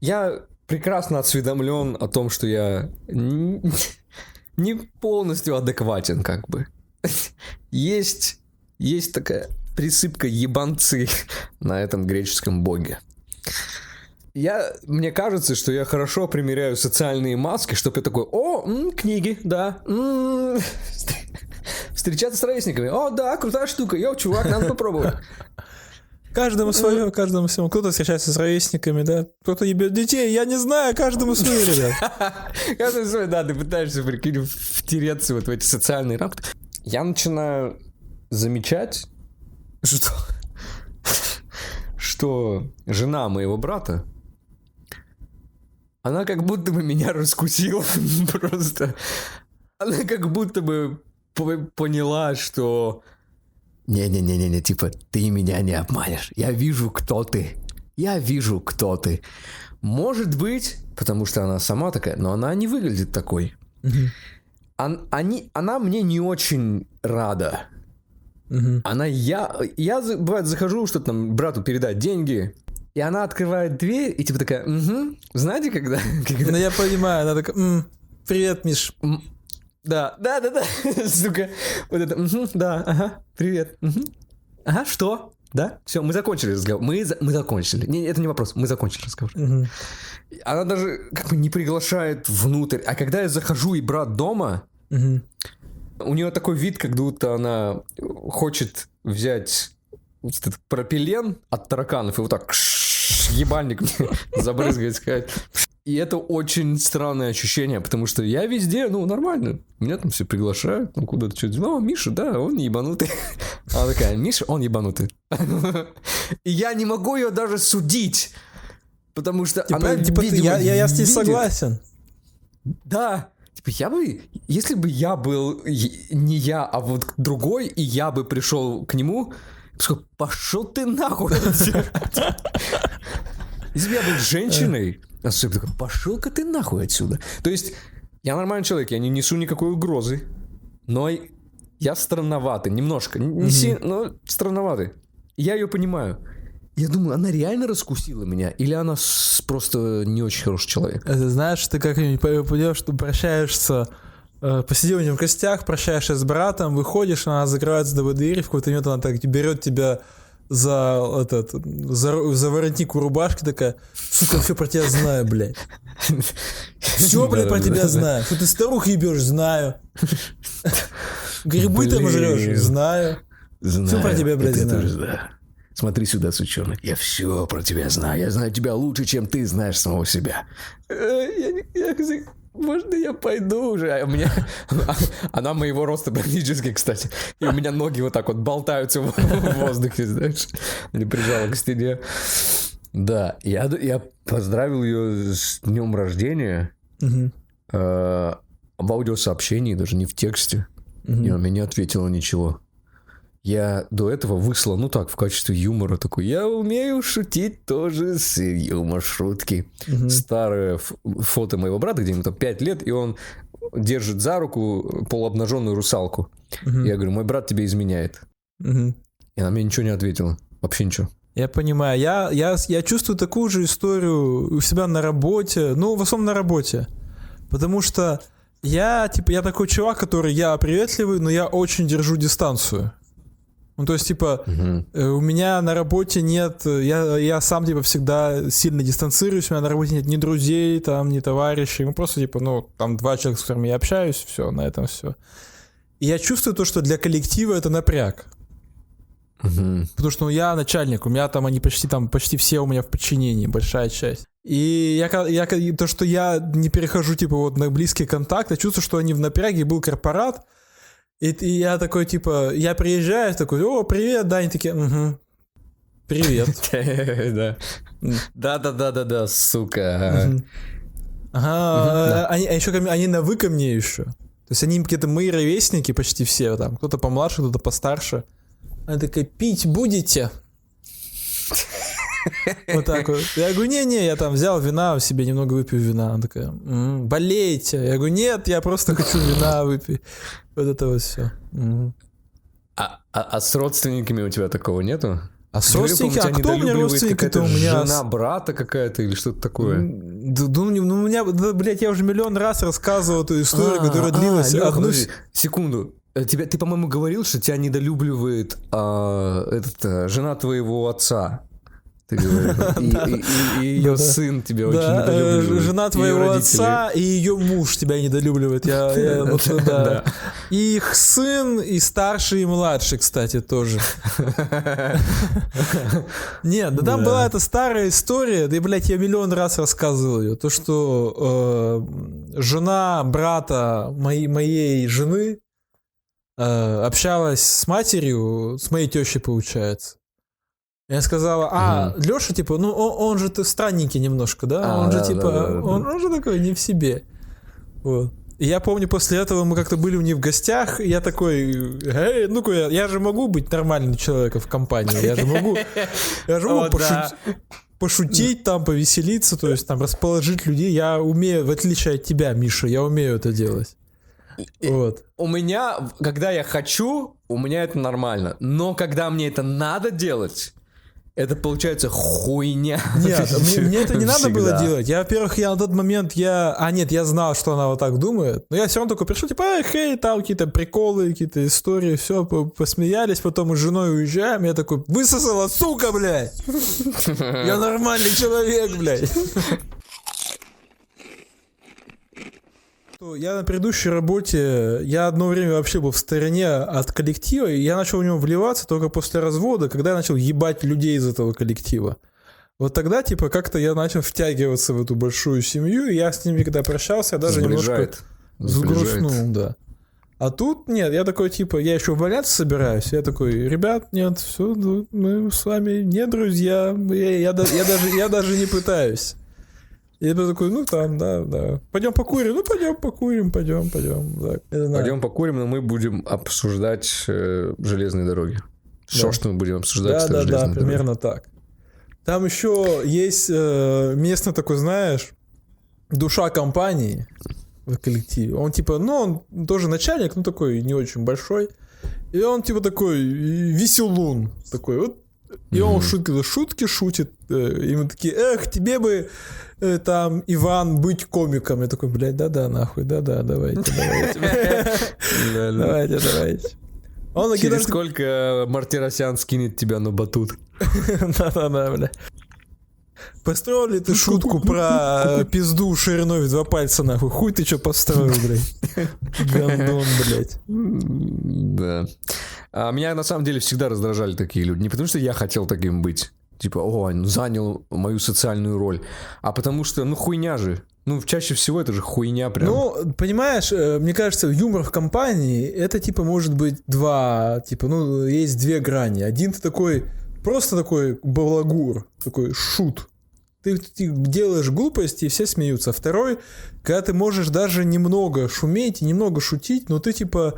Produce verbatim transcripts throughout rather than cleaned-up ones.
Я прекрасно осведомлен о том, что я не полностью адекватен, как бы. Есть, есть такая присыпка ебанцы на этом греческом боге. Я, мне кажется, что я хорошо примеряю социальные маски, чтобы я такой: о, м, книги, да, м, встречаться с ровесниками, о, да, крутая штука, йо, чувак, надо попробовать. Каждому свое, каждому своему. Кто-то встречается с ровесниками, да, кто-то ебет детей, я не знаю, каждому свое, ребят. Каждому свое, да, ты пытаешься, прикинь, втереться вот в эти социальные рамки. Я начинаю замечать, что... что жена моего брата, она как будто бы меня раскусила просто. Она как будто бы поняла, что... Не-не-не-не, типа, ты меня не обманешь. Я вижу, кто ты. Я вижу, кто ты. Может быть, потому что она сама такая, но она не выглядит такой. Он, они, она мне не очень рада. Угу. Она, я, я, бывает, захожу, что-то там брату передать деньги, и она открывает дверь, и типа такая, угу, знаете, когда? когда... Ну, я понимаю, она такая, м-м, привет, Миш. М-м, да, да, да, да, сука, вот это, угу, да, ага, привет, угу, ага, что? Да? Все, мы закончили разговор, мы, за... мы закончили, не, это не вопрос, мы закончили разговор. Угу. Она даже как бы не приглашает внутрь, а когда я захожу, и брат дома... Угу. У нее такой вид, как будто она хочет взять вот этот пропилен от тараканов и вот так ебальник забрызгать, сказать. И это очень странное ощущение, потому что я везде, ну, нормально. Меня там все приглашают, ну, куда-то что-то. О, Миша, да, он ебанутый. Она такая, Миша, он ебанутый. И я не могу ее даже судить, потому что она... Типа, я с ней согласен. Да. Типа, я бы, если бы я был не я, а вот другой, и я бы пришел к нему, сказал, пошел ты нахуй. Если бы я был женщиной, особенно такой, пошел-ка ты нахуй отсюда. То есть, я нормальный человек, я не несу никакой угрозы, но я странноватый, немножко, не сильно, но странноватый. Я ее понимаю. Я думаю, она реально раскусила меня, или она просто не очень хороший человек? Это, знаешь, ты как-нибудь пойдешь, ты прощаешься, э, посидел у нее в гостях, прощаешься с братом, выходишь, она закрывает за тобой дверь, в какой-то момент она так берет тебя за, этот, за, за воротник у рубашки, такая, сука, все про тебя знаю, блядь. Все, блядь, про тебя знаю. Что ты старух ебешь, знаю. Грибы там жрешь, знаю. Все про тебя, блядь, знаю. Смотри сюда, сучонок, я все про тебя знаю. Я знаю тебя лучше, чем ты знаешь самого себя. Я, я, можно я пойду уже? А у меня, она моего роста практически, кстати. И у меня ноги вот так вот болтаются в воздухе, знаешь. Или прижала к стене. Да, я, я поздравил ее с днем рождения. Угу. Э, в аудиосообщении, даже не в тексте. Угу. И она мне не ответила ничего. Я до этого выслал, ну так, в качестве юмора такой. Я умею шутить тоже с юмор-шутки. Угу. Старое ф- фото моего брата, где ему там пять лет, и он держит за руку полуобнаженную русалку. Угу. Я говорю, мой брат тебе изменяет. Угу. И она мне ничего не ответила. Вообще ничего. Я понимаю. Я, я, я чувствую такую же историю у себя на работе. Ну, в основном на работе. Потому что я, типа, я такой чувак, который я приветливый, но я очень держу дистанцию. Ну, то есть, типа, угу. у меня на работе нет... Я, я сам, типа, всегда сильно дистанцируюсь, у меня на работе нет ни друзей, там, ни товарищей. Мы просто, типа, ну, там, два человека, с которыми я общаюсь, все, на этом все. И я чувствую то, что для коллектива это напряг. Угу. Потому что, ну, я начальник, у меня там они почти, там, почти все у меня в подчинении, большая часть. И я, я, то, что я не перехожу, типа, вот на близкий контакт, я чувствую, что они в напряге, был корпорат. И, и я такой, типа, я приезжаю, такой, о, привет, да, они такие, угу, привет. Да-да-да-да-да, сука. Ага, а еще они навы ко мне еще. То есть они какие-то мои ровесники почти все, там, кто-то помладше, кто-то постарше. Она такая, пить будете? Вот так вот. Я говорю, не-не, я там взял вина себе, немного выпью вина. Она такая, м-м, болеете? Я говорю, нет, я просто хочу вина выпить. Вот это вот все. А, а, а с родственниками у тебя такого нету? Родственники, а кто у меня родственники-то у меня? Жена брата какая-то или что-то такое? Ну, у меня, блядь, я уже миллион раз рассказывал эту историю, которая длилась одну... Секунду. Тебя, ты, по-моему, говорил, что тебя недолюбливает а, этот, а, жена твоего отца. Ты говорил. И ее сын тебя очень недолюбливает. Жена твоего отца и ее муж тебя недолюбливает. И их сын, и старший, и младший, кстати, тоже. Нет, да там была эта старая история, да и, блядь, я миллион раз рассказывал ее. То, что жена брата моей жены общалась с матерью, с моей тещей, получается. Я сказала, а, mm. Леша, типа, ну он, он же ты в страннике немножко, да? А, он да, же, типа, да, да, да. Он, он же такой не в себе. Вот. И я помню, после этого мы как-то были у них в гостях, и я такой, эй, ну-ка, я, я же могу быть нормальным человеком в компании, я же могу, я же могу пошутить там, повеселиться, то есть там расположить людей. Я умею, в отличие от тебя, Миша, я умею это делать. Вот. У меня, когда я хочу, у меня это нормально. Но когда мне это надо делать, это получается хуйня. Нет, мне, мне это не надо было делать. Я, во-первых, я на тот момент, я... А, нет, я знал, что она вот так думает. Но я все равно только пришел, типа, эй, хей, там какие-то приколы, какие-то истории, все, посмеялись, потом мы с женой уезжаем, я такой, высосала, сука, блядь! Я нормальный человек, блядь! Я на предыдущей работе, я одно время вообще был в стороне от коллектива, и я начал в него вливаться только после развода, когда я начал ебать людей из этого коллектива. Вот тогда, типа, как-то я начал втягиваться в эту большую семью, и я с ними, когда прощался, я даже сближает. Немножко сгрустнул, да. А тут, нет, я такой, типа, я еще увольняться собираюсь, я такой, ребят, нет, все, мы с вами не друзья, я, я, я, даже, я, даже, я даже не пытаюсь. Я такой, ну там, да, да. Пойдем покурим, ну пойдем покурим, пойдем, пойдем. Да. Пойдем покурим, но мы будем обсуждать э, железные дороги. Да. Что, что мы будем обсуждать? Да, да, железные да, дороги. Примерно так. Там еще есть э, местный такой, знаешь, душа компании в коллективе. Он типа, ну он тоже начальник, ну такой не очень большой. И он типа такой веселун, такой вот. И он шутки, шутки шутит. И мы такие, эх, тебе бы там, Иван, быть комиком. Я такой, блядь, да-да, нахуй, да-да, давайте, давайте. Давайте, давайте. Через сколько Мартиросян скинет тебя на батут? Да-да-да, бля. Построил ли ты шутку про пизду шириной в два пальца, нахуй? Хуй ты что построил, блядь? Гандон, блядь. Да. А меня на самом деле всегда раздражали такие люди. Не потому что я хотел таким быть. Типа, о, занял мою социальную роль. А потому что, ну хуйня же. Ну, чаще всего это же хуйня прям. Ну, понимаешь, мне кажется, юмор в компании, это типа может быть два, типа, ну, есть две грани. Один ты такой... Просто такой балагур, такой шут. Ты, ты делаешь глупости, и все смеются. Второй, когда ты можешь даже немного шуметь, немного шутить, но ты типа,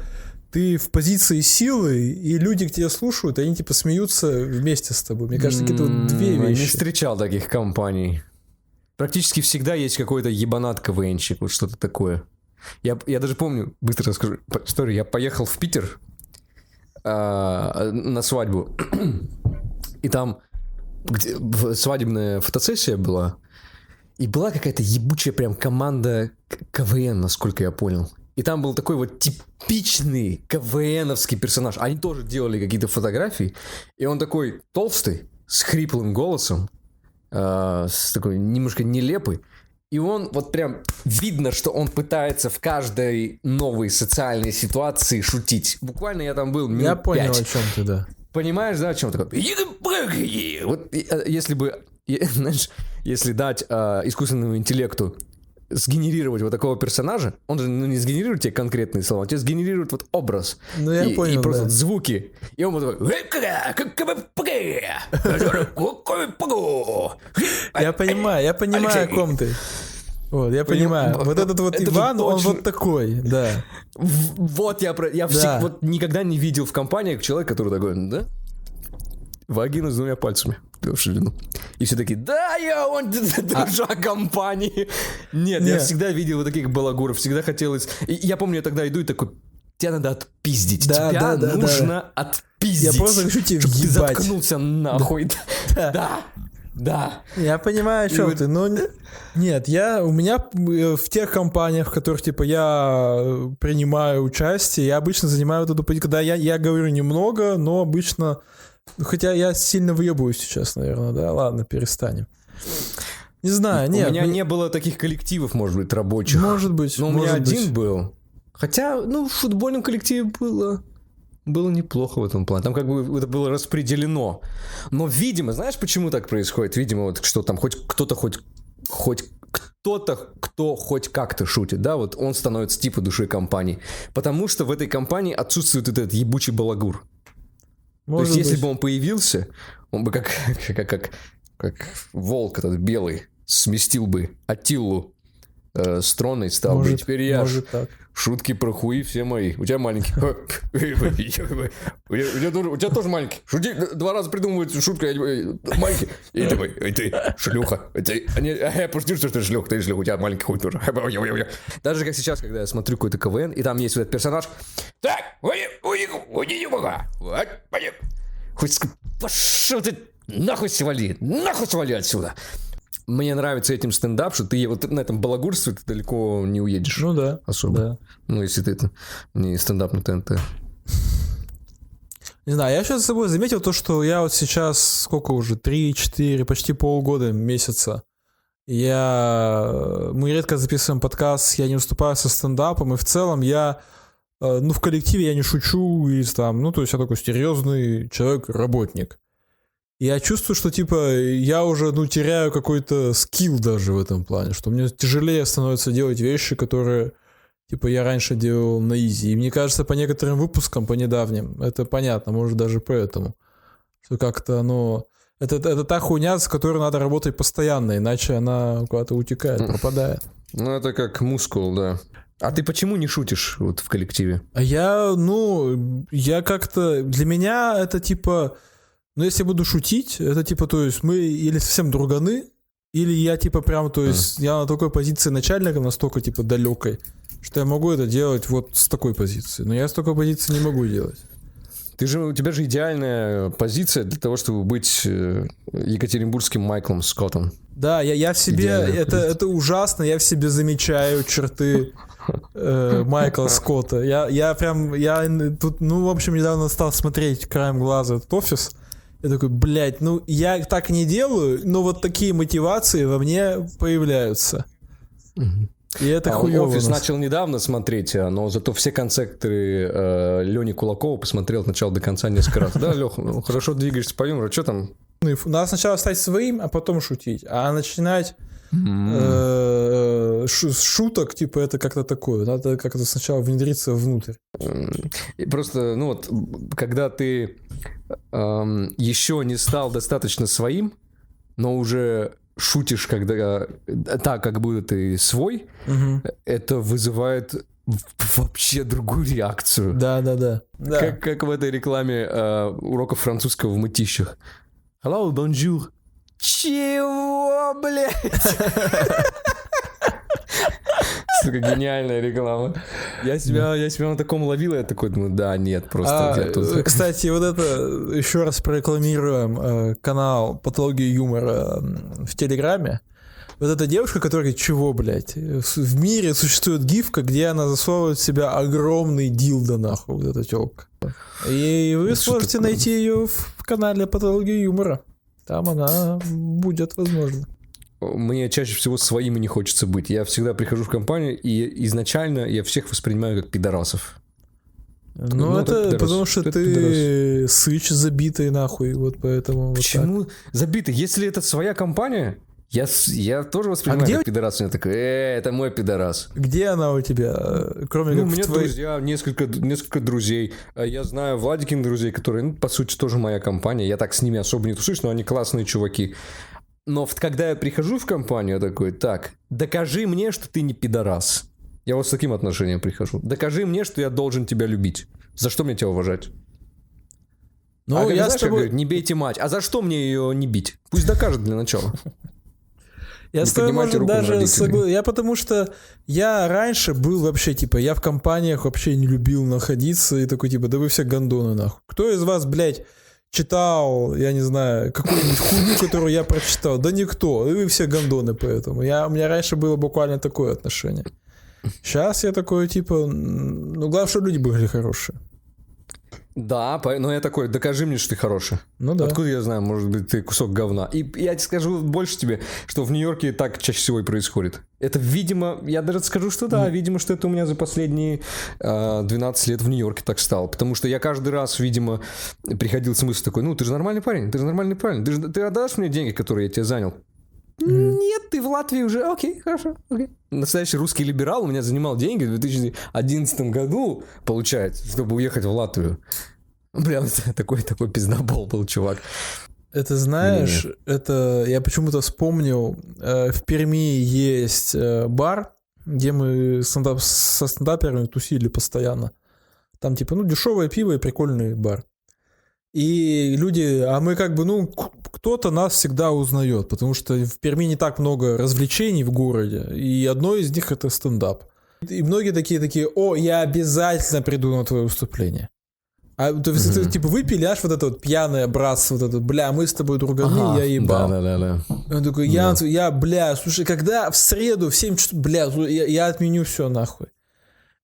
ты в позиции силы, и люди к тебе слушают, и они типа смеются вместе с тобой. Мне кажется, какие-то вот две вещи. Я не встречал таких компаний. Практически всегда есть какой-то ебанат-КВНчик, вот что-то такое. Я, я даже помню, быстро расскажу историю. Я поехал в Питер а, на свадьбу. И там свадебная фотосессия была, и была какая-то ебучая прям команда КВН, насколько я понял. И там был такой вот типичный КВНовский персонаж. Они тоже делали какие-то фотографии, и он такой толстый, с хриплым голосом, э, с такой немножко нелепый. И он вот прям видно, что он пытается в каждой новой социальной ситуации шутить. Буквально я там был минут Я понял, пять. О чем ты, да. Понимаешь, да, о чем такое? Вот если бы, знаешь, если дать э, искусственному интеллекту сгенерировать вот такого персонажа, он же ну, не сгенерирует тебе конкретные слова, он тебе сгенерирует вот образ. Ну, я и, понял, и да. Просто звуки. И он вот такой... Я понимаю, я понимаю, о ком ты. Вот, я понимаю. Вот этот вот это Иван, вот он очень... вот такой, да. Вот я, я да. Всегда, вот никогда не видел в компаниях человека, который такой, да? Вагина с двумя пальцами. И все такие, да, я он душа а... компании. Нет, Нет, я всегда видел вот таких балагуров, всегда хотелось... И я помню, я тогда иду и такой... тебя надо отпиздить. Да, тебя да, да, нужно да. отпиздить. Я просто хочу тебя ебать. Ты заткнулся нахуй. Да. Да. Да. Я понимаю, о чем и ты, вот... но нет, я, у меня в тех компаниях, в которых, типа, я принимаю участие, я обычно занимаю вот эту позицию, когда я, я говорю немного, но обычно, хотя я сильно выебываюсь сейчас, наверное, да, ладно, перестанем. Не знаю, нет. У меня мы... не было таких коллективов, может быть, рабочих. Может быть. Но у меня один быть. был. Хотя, ну, в футбольном коллективе было... Было неплохо в этом плане. Там как бы это было распределено. Но, видимо, знаешь, почему так происходит? Видимо, вот что там хоть кто-то, хоть, хоть кто-то, кто хоть как-то шутит, да, вот он становится типа душой компании. Потому что в этой компании отсутствует этот ебучий балагур. Может То есть, быть. если бы он появился, он бы как, как, как, как волк этот белый сместил бы Аттилу. Э, с троной стал может, бы, теперь я ш... шутки про хуи все мои. У тебя маленький. У тебя тоже маленький. Шути, два раза придумывают шутку. Маленький. И давай, ты шлюха. Я пошутил, что ты шлюх, ты шлюха. У тебя маленький хуй тоже. Даже как сейчас, когда я смотрю какой-то КВН, и там есть вот этот персонаж. Так, уйди, бога. Хоть пошел ты нахуй свали, нахуй свали отсюда. Мне нравится этим стендап, что ты вот на этом балагурстве ты далеко не уедешь. Ну да. Особо. Да. Ну, если ты это не стендап на ТНТ. Не знаю, я сейчас с собой заметил то, что я вот сейчас, сколько уже, три-четыре, почти полгода, месяца, я... мы редко записываем подкаст, я не уступаю со стендапом, и в целом я, ну, в коллективе я не шучу, и там, ну, то есть я такой серьезный человек-работник. Я чувствую, что, типа, я уже, ну, теряю какой-то скилл даже в этом плане, что мне тяжелее становится делать вещи, которые, типа, я раньше делал на изи. И мне кажется, по некоторым выпускам, по недавним, это понятно, может, даже поэтому, что как-то оно... Это, это та хуйня, с которой надо работать постоянно, иначе она куда-то утекает, пропадает. Ну, это как мускул, да. А ты почему не шутишь вот в коллективе? А я, ну, я как-то... Для меня это, типа... Но если я буду шутить, это типа, то есть мы или совсем друганы, или я типа прям, то есть а. я на такой позиции начальника настолько типа далекой, что я могу это делать вот с такой позиции. Но я с такой позиции не могу делать. Ты же, у тебя же идеальная позиция для того, чтобы быть екатеринбургским Майклом Скоттом. Да, я, я в себе, это, это ужасно, я в себе замечаю черты э, Майкла Скотта. Я, я прям, я тут, ну, в общем, недавно стал смотреть краем глаза этот офис. Я такой, блядь, ну я так не делаю, но вот такие мотивации во мне появляются. Угу. И это а хуёво. Офис начал недавно смотреть, но зато все концепты э, Лёни Кулакова посмотрел от начала до конца несколько раз. Да, Лёх, хорошо двигаешься по юмору, что там? Надо сначала стать своим, а потом шутить. А начинать с шуток, типа, это как-то такое. Надо как-то сначала внедриться внутрь. Просто, ну вот, когда ты... Um, еще не стал достаточно своим, но уже шутишь, когда так, как будто ты свой, uh-huh. это вызывает вообще другую реакцию. Да, да, да. Как, как в этой рекламе uh, уроков французского в мытищах. Hello, bonjour. Чего, блядь? Гениальная реклама. Я себя, я себя на таком ловил, я такой думаю, да, нет, просто. А, тут... Кстати, вот это еще раз прорекламируем э, канал «Патология юмора» в Телеграме. Вот эта девушка, которая говорит, чего, блядь? В мире существует гифка, где она засовывает в себя огромный дилдо, нахуй, вот эта телка. И вы это сможете найти ее в канале «Патология юмора». Там она будет, возможно. Мне чаще всего своими не хочется быть. Я всегда прихожу в компанию, и изначально я всех воспринимаю как пидорасов. Ну, это, это пидорас. Потому что это ты пидорас. Сыч забитый нахуй, вот поэтому... Почему вот забитый? Если это своя компания, я, я тоже воспринимаю а как где... пидорас. Я такой, э, это мой пидорас. Где она у тебя? Кроме ну, как у меня твоей... друзья, несколько, несколько друзей. Я знаю Владикин друзей, которые, ну, по сути, тоже моя компания. Я так с ними особо не тушусь, но они классные чуваки. Но когда я прихожу в компанию, я такой, так, докажи мне, что ты не пидорас. Я вот с таким отношением прихожу. Докажи мне, что я должен тебя любить. За что мне тебя уважать? Ну, а я когда, знаешь, тобой... как говорю, не бейте мать. А за что мне ее не бить? Пусть докажет для начала. Я с тобой, может, даже согла... Я потому что я раньше был вообще, типа, я в компаниях вообще не любил находиться, и такой, типа, да вы все гондоны, нахуй. Кто из вас, блядь, читал, я не знаю, какую-нибудь хуйню, которую я прочитал? Да никто, и вы все гондоны, поэтому. Я... У меня раньше было буквально такое отношение. Сейчас я такой, типа, ну, главное, чтобы люди были хорошие. Да, но я такой, докажи мне, что ты хороший. Ну да. Откуда я знаю, может быть, ты кусок говна. И я тебе скажу больше тебе, что в Нью-Йорке так чаще всего и происходит. Это, видимо, я даже скажу, что да, mm. видимо, что это у меня за последние э, двенадцать лет в Нью-Йорке так стало. Потому что я каждый раз, видимо, приходил с мыслью такой, ну, ты же нормальный парень, ты же нормальный парень, ты, же, ты отдашь мне деньги, которые я тебе занял? Mm. Нет, ты в Латвии уже, окей, хорошо, окей. Настоящий русский либерал у меня занимал деньги в две тысячи одиннадцатом году, получается, чтобы уехать в Латвию. Прям такой-такой пиздобол был, чувак. Это знаешь, Нет. это я почему-то вспомнил, э, в Перми есть э, бар, где мы стендап, со стендаперами тусили постоянно. Там типа, ну, дешевое пиво и прикольный бар. И люди, а мы как бы, ну, кто-то нас всегда узнает, потому что в Перми не так много развлечений в городе, и одно из них — это стендап. И многие такие, такие, о, я обязательно приду на твое выступление. А то есть, mm-hmm. ты, типа, выпили, аж вот это вот пьяное братство, вот это, бля, мы с тобой друганы, ага, я ебал. Да, да, да, да. Он такой, я, да. я, бля, слушай, когда в среду в семь часов, бля, я, я отменю все нахуй.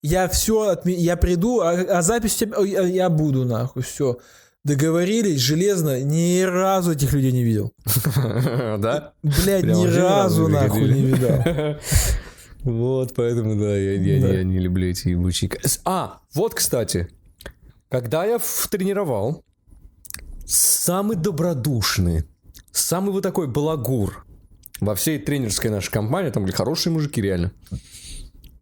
Я все отменю, я приду, а, а запись у тебя, я, я буду нахуй, все. Договорились, железно, ни разу этих людей не видел. Да? Блядь, ни разу нахуй не видал. Вот, поэтому, да, я не люблю эти ебучие... А, вот, кстати, когда я тренировал, самый добродушный, самый вот такой балагур во всей тренерской нашей компании, там были хорошие мужики, реально,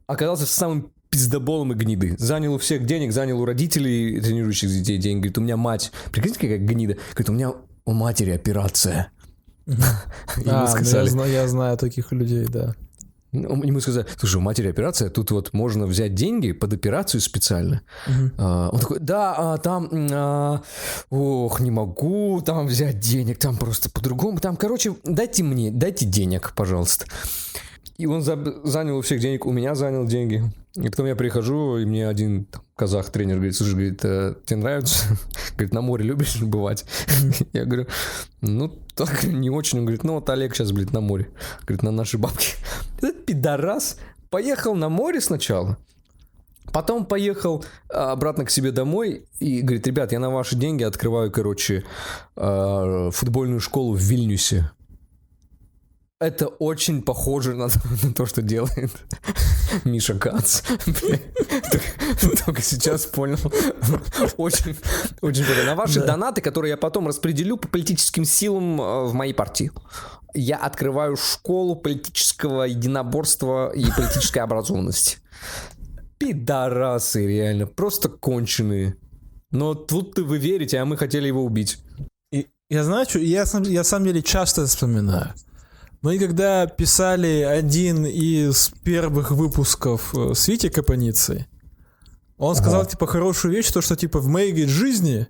оказался самым пиздоболом и гниды. Занял у всех денег, занял у родителей тренирующих детей деньги. Говорит, у меня мать. Прикиньте, какая гнида. Говорит, у меня у матери операция. А, я знаю таких людей, да. Ему сказали, слушай, у матери операция, тут вот можно взять деньги под операцию специально. Угу. А, он такой, да, а, там, а, ох, не могу там взять денег, там просто по-другому. Там, короче, дайте мне, дайте денег, пожалуйста. И он занял у всех денег, у меня занял деньги. И потом я прихожу, и мне один там, казах-тренер говорит, слушай, говорит, тебе нравится? Говорит, на море любишь бывать? Я говорю, ну, так не очень. Он говорит, ну, вот Олег сейчас, блядь, на море. Говорит, на наши бабки. Этот пидорас поехал на море сначала, потом поехал обратно к себе домой и говорит, ребят, я на ваши деньги открываю, короче, футбольную школу в Вильнюсе. Это очень похоже на, на то, что делает Миша Гац. Только, только сейчас понял. Очень, очень понял. На ваши да. донаты, которые я потом распределю по политическим силам в моей партии. Я открываю школу политического единоборства и политической образованности. Пидорасы, реально. Просто конченые. Но тут вы верите, а мы хотели его убить. И, я знаю, что я, я на самом деле часто вспоминаю. Мы когда писали один из первых выпусков с Витей Капаницей, он сказал, ага. типа, хорошую вещь, то, что, типа, в моей жизни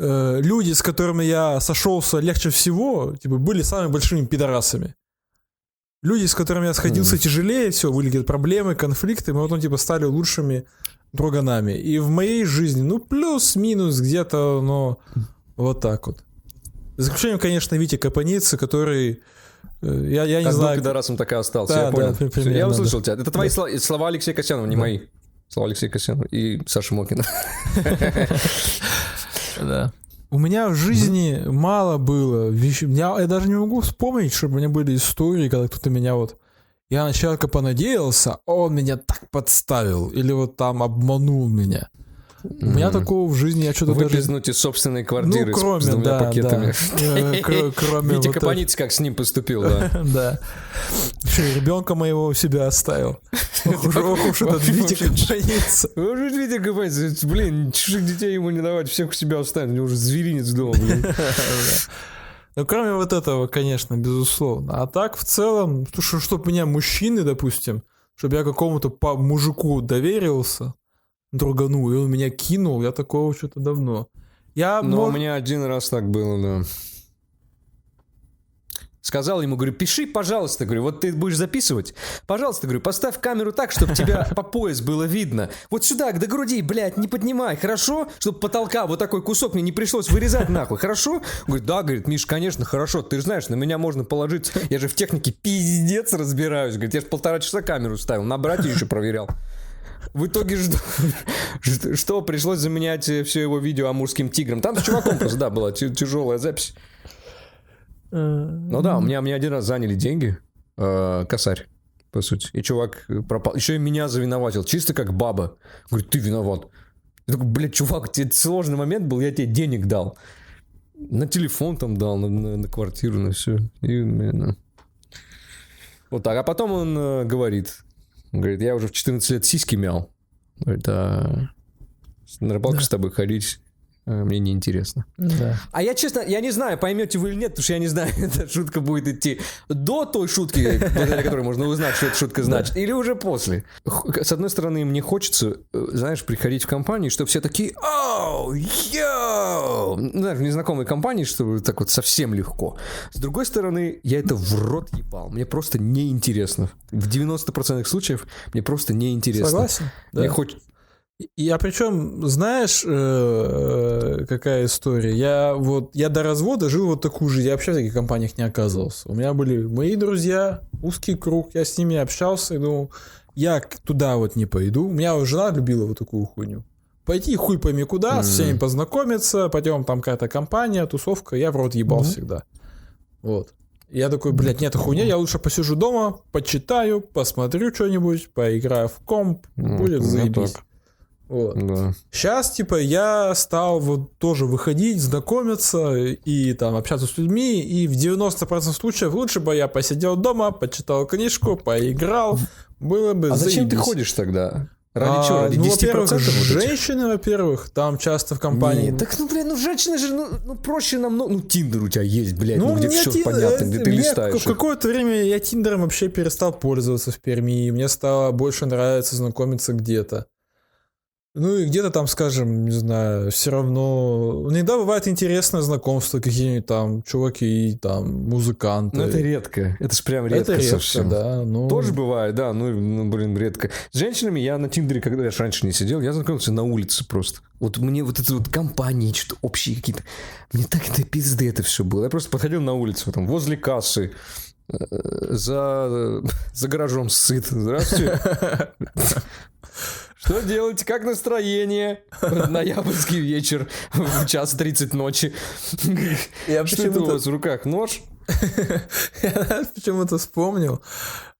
э, люди, с которыми я сошелся легче всего, типа, были самыми большими пидорасами. Люди, с которыми я сходился mm. тяжелее, все, были какие-то проблемы, конфликты, мы потом, типа, стали лучшими друганами. И в моей жизни, ну, плюс-минус где-то, но вот так вот. За исключением, конечно, Вити Капаницы, который... Я, я не а знаю. Как пидорасом так и остался, да, я понял. Да, примерно, я услышал да. тебя. Это твои да. слова, слова Алексея Касьянова, не да. мои. Слова Алексея Касьянова и Саши Мокина. У меня в жизни мало было вещей. Я даже не могу вспомнить, чтобы у меня были истории, когда кто-то меня вот... Я на человека понадеялся, а он меня так подставил. Или вот там обманул меня. У меня mm. такого в жизни, я что-то даже... Выпизнуть из собственной квартиры, ну, кроме, с двумя да, пакетами. Да. Витя вот Капаниц как с ним поступил, да. Да. Еще ребенка моего у себя оставил. Ох уж этот Витя Капаниц. Ох уж Витя Капаниц. Блин, чужих детей ему не давать, всех у себя оставить. У него уже зверинец дома, блин. Ну, кроме вот этого, конечно, безусловно. А так, в целом, чтобы меня мужчины, допустим, чтобы я какому-то мужику доверился... другану, и он меня кинул, я такого что-то давно. Я, Но мог... у меня один раз так было, да. сказал ему, говорю, пиши, пожалуйста, говорю, вот ты будешь записывать, пожалуйста, говорю, поставь камеру так, чтобы тебя по пояс было видно. Вот сюда, до груди, блядь, не поднимай, хорошо? Чтобы потолка вот такой кусок мне не пришлось вырезать нахуй, хорошо? Он говорит, да, говорит, Миш, конечно, хорошо, ты же знаешь, на меня можно положиться, я же в технике пиздец разбираюсь, говорит, я же полтора часа камеру ставил, на брате еще проверял. В итоге что, что пришлось заменять все его видео амурским тигром. Там с чуваком просто, да, была тяжелая запись. Ну да, у меня, у меня один раз заняли деньги. Э, косарь, по сути. И чувак пропал. Еще и меня завиноватил. Чисто как баба. Говорит, ты виноват. Я такой, блядь, чувак, тебе сложный момент был, я тебе денег дал. На телефон там дал, на, на, на квартиру, на все. И, наверное... Вот так. А потом он э, говорит... Говорит, я уже в четырнадцать лет сиськи мял. Говорит, а на рыбалку да. с тобой ходить а, мне неинтересно. Да. А я, честно, я не знаю, поймете вы или нет, потому что я не знаю, эта шутка будет идти до той шутки, благодаря которой можно узнать, что эта шутка значит, или уже после. С одной стороны, мне хочется, знаешь, приходить в компанию, чтобы все такие «Оу! Йоу!» Знаешь, в незнакомой компании, чтобы так вот совсем легко. С другой стороны, я это в рот ебал. Мне просто неинтересно. В девяносто процентов случаев мне просто неинтересно. Согласен? Мне да. хоть... Я причем, знаешь, какая история? Я вот я до развода жил вот такую же. Я вообще в таких компаниях не оказывался. У меня были мои друзья, узкий круг. Я с ними общался и думал, я туда вот не пойду. У меня жена любила вот такую хуйню. Пойти хуй пойми куда, mm-hmm. с всеми познакомиться, пойдем там какая-то компания, тусовка. Я в рот ебал mm-hmm. всегда. Вот. Я такой, блядь, нет, хуйня, я лучше посижу дома, почитаю, посмотрю что-нибудь, поиграю в комп, mm-hmm. будет заебись. Вот. Да. Сейчас, типа, я стал вот тоже выходить, знакомиться и там общаться с людьми, и в девяносто процентов случаев лучше бы я посидел дома, почитал книжку, поиграл, было бы а заебись. А зачем ты ходишь тогда? Ради а, чего? Ради ну, десять процентов? Женщины, во-первых, там часто в компании. Ну, так, ну, блин, ну, женщины же, ну, ну проще намного. Ну, Тиндер у тебя есть, блядь, ну, ну где все тин... понятно, где ты листаешь. Какое-то время я Тиндером вообще перестал пользоваться в Перми, и мне стало больше нравиться знакомиться где-то. Ну и где-то там, скажем, не знаю, все равно... Иногда бывает интересное знакомство, какие-нибудь там чуваки, там, музыканты. Ну это редко, это ж прям редко, это редко совсем. Да, но... Тоже бывает, да, ну, ну, блин, редко. С женщинами я на Тиндере, когда я раньше не сидел, я знакомился на улице просто. Вот мне вот эти вот компании, что-то общие какие-то... Мне так это пизды это все было. Я просто подходил на улицу, там, возле кассы. За, за гаражом сыт. Здравствуйте. Что делать? Как настроение? Ноябрьский вечер в час тридцать ночи. Я что это у вас в руках? Нож? Я почему-то вспомнил.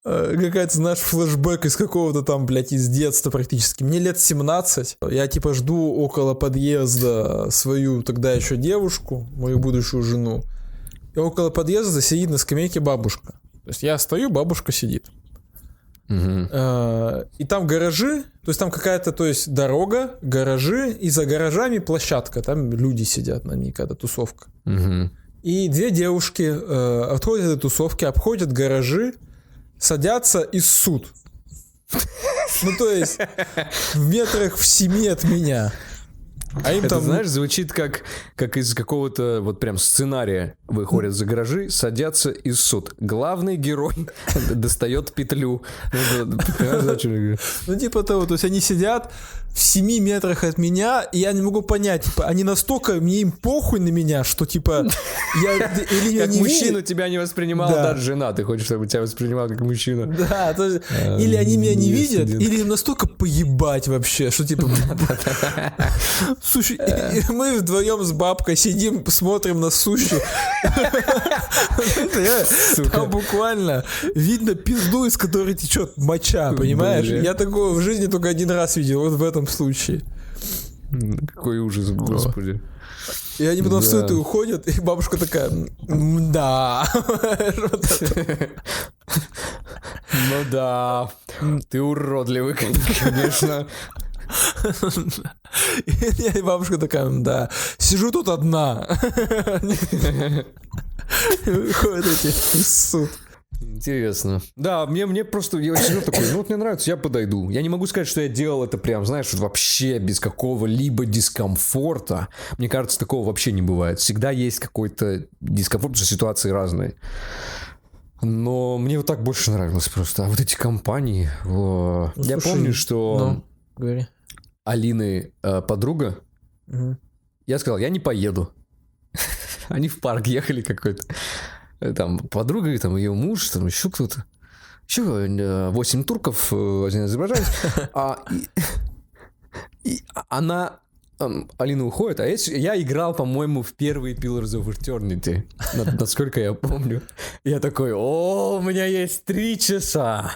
Какая-то, знаешь, флешбэк из какого-то там, блядь, из детства практически. Мне лет семнадцать. Я типа жду около подъезда свою тогда еще девушку, мою будущую жену. И около подъезда сидит на скамейке бабушка. То есть я стою, бабушка сидит. Угу. И там гаражи, то есть там какая-то, то есть дорога, гаражи, и за гаражами площадка, там люди сидят на ней, когда тусовка. Угу. И две девушки э, отходят от этой тусовки, обходят гаражи, садятся и ссут. Ну то есть в метрах в семи от меня. А им это, там... знаешь, звучит как, как из какого-то вот прям сценария. Выходят за гаражи, садятся и ссут. Главный герой достает петлю. Ну типа того, то есть они сидят в семи метрах от меня, и я не могу понять, типа, они настолько, мне им похуй на меня, что типа... Как мужчину тебя не воспринимала даже жена, ты хочешь, чтобы тебя воспринимал как мужчина. Да, или они меня не видят, или им настолько поебать вообще, что типа... Суши. Мы вдвоем с бабкой сидим, смотрим на суши. Там буквально видно пизду, из которой течет моча, понимаешь? Я такого в жизни только один раз видел, вот в этом случае. Какой ужас, господи. И они потом встают и уходят, и бабушка такая, да. Ну да, ты уродливый, конечно. И бабушка такая, да, сижу тут одна. Выходят эти суд. Интересно. Да, мне, мне просто, я сижу такой, ну вот мне нравится, я подойду. Я не могу сказать, что я делал это прям, знаешь, вообще без какого-либо дискомфорта. Мне кажется, такого вообще не бывает. Всегда есть какой-то дискомфорт, потому что ситуации разные. Но мне вот так больше нравилось просто. А вот эти компании... О... Ну, я слушай, помню, что ну, Алины э, подруга... Угу. Я сказал, я не поеду. Они в парк ехали какой-то. Там подруга, там ее муж, там еще кто-то. Еще восемь турков изображались. А она... Алина уходит, а я, я играл, по-моему, в первый Pillars of Eternity, насколько я помню. Я такой, о, у меня есть три часа,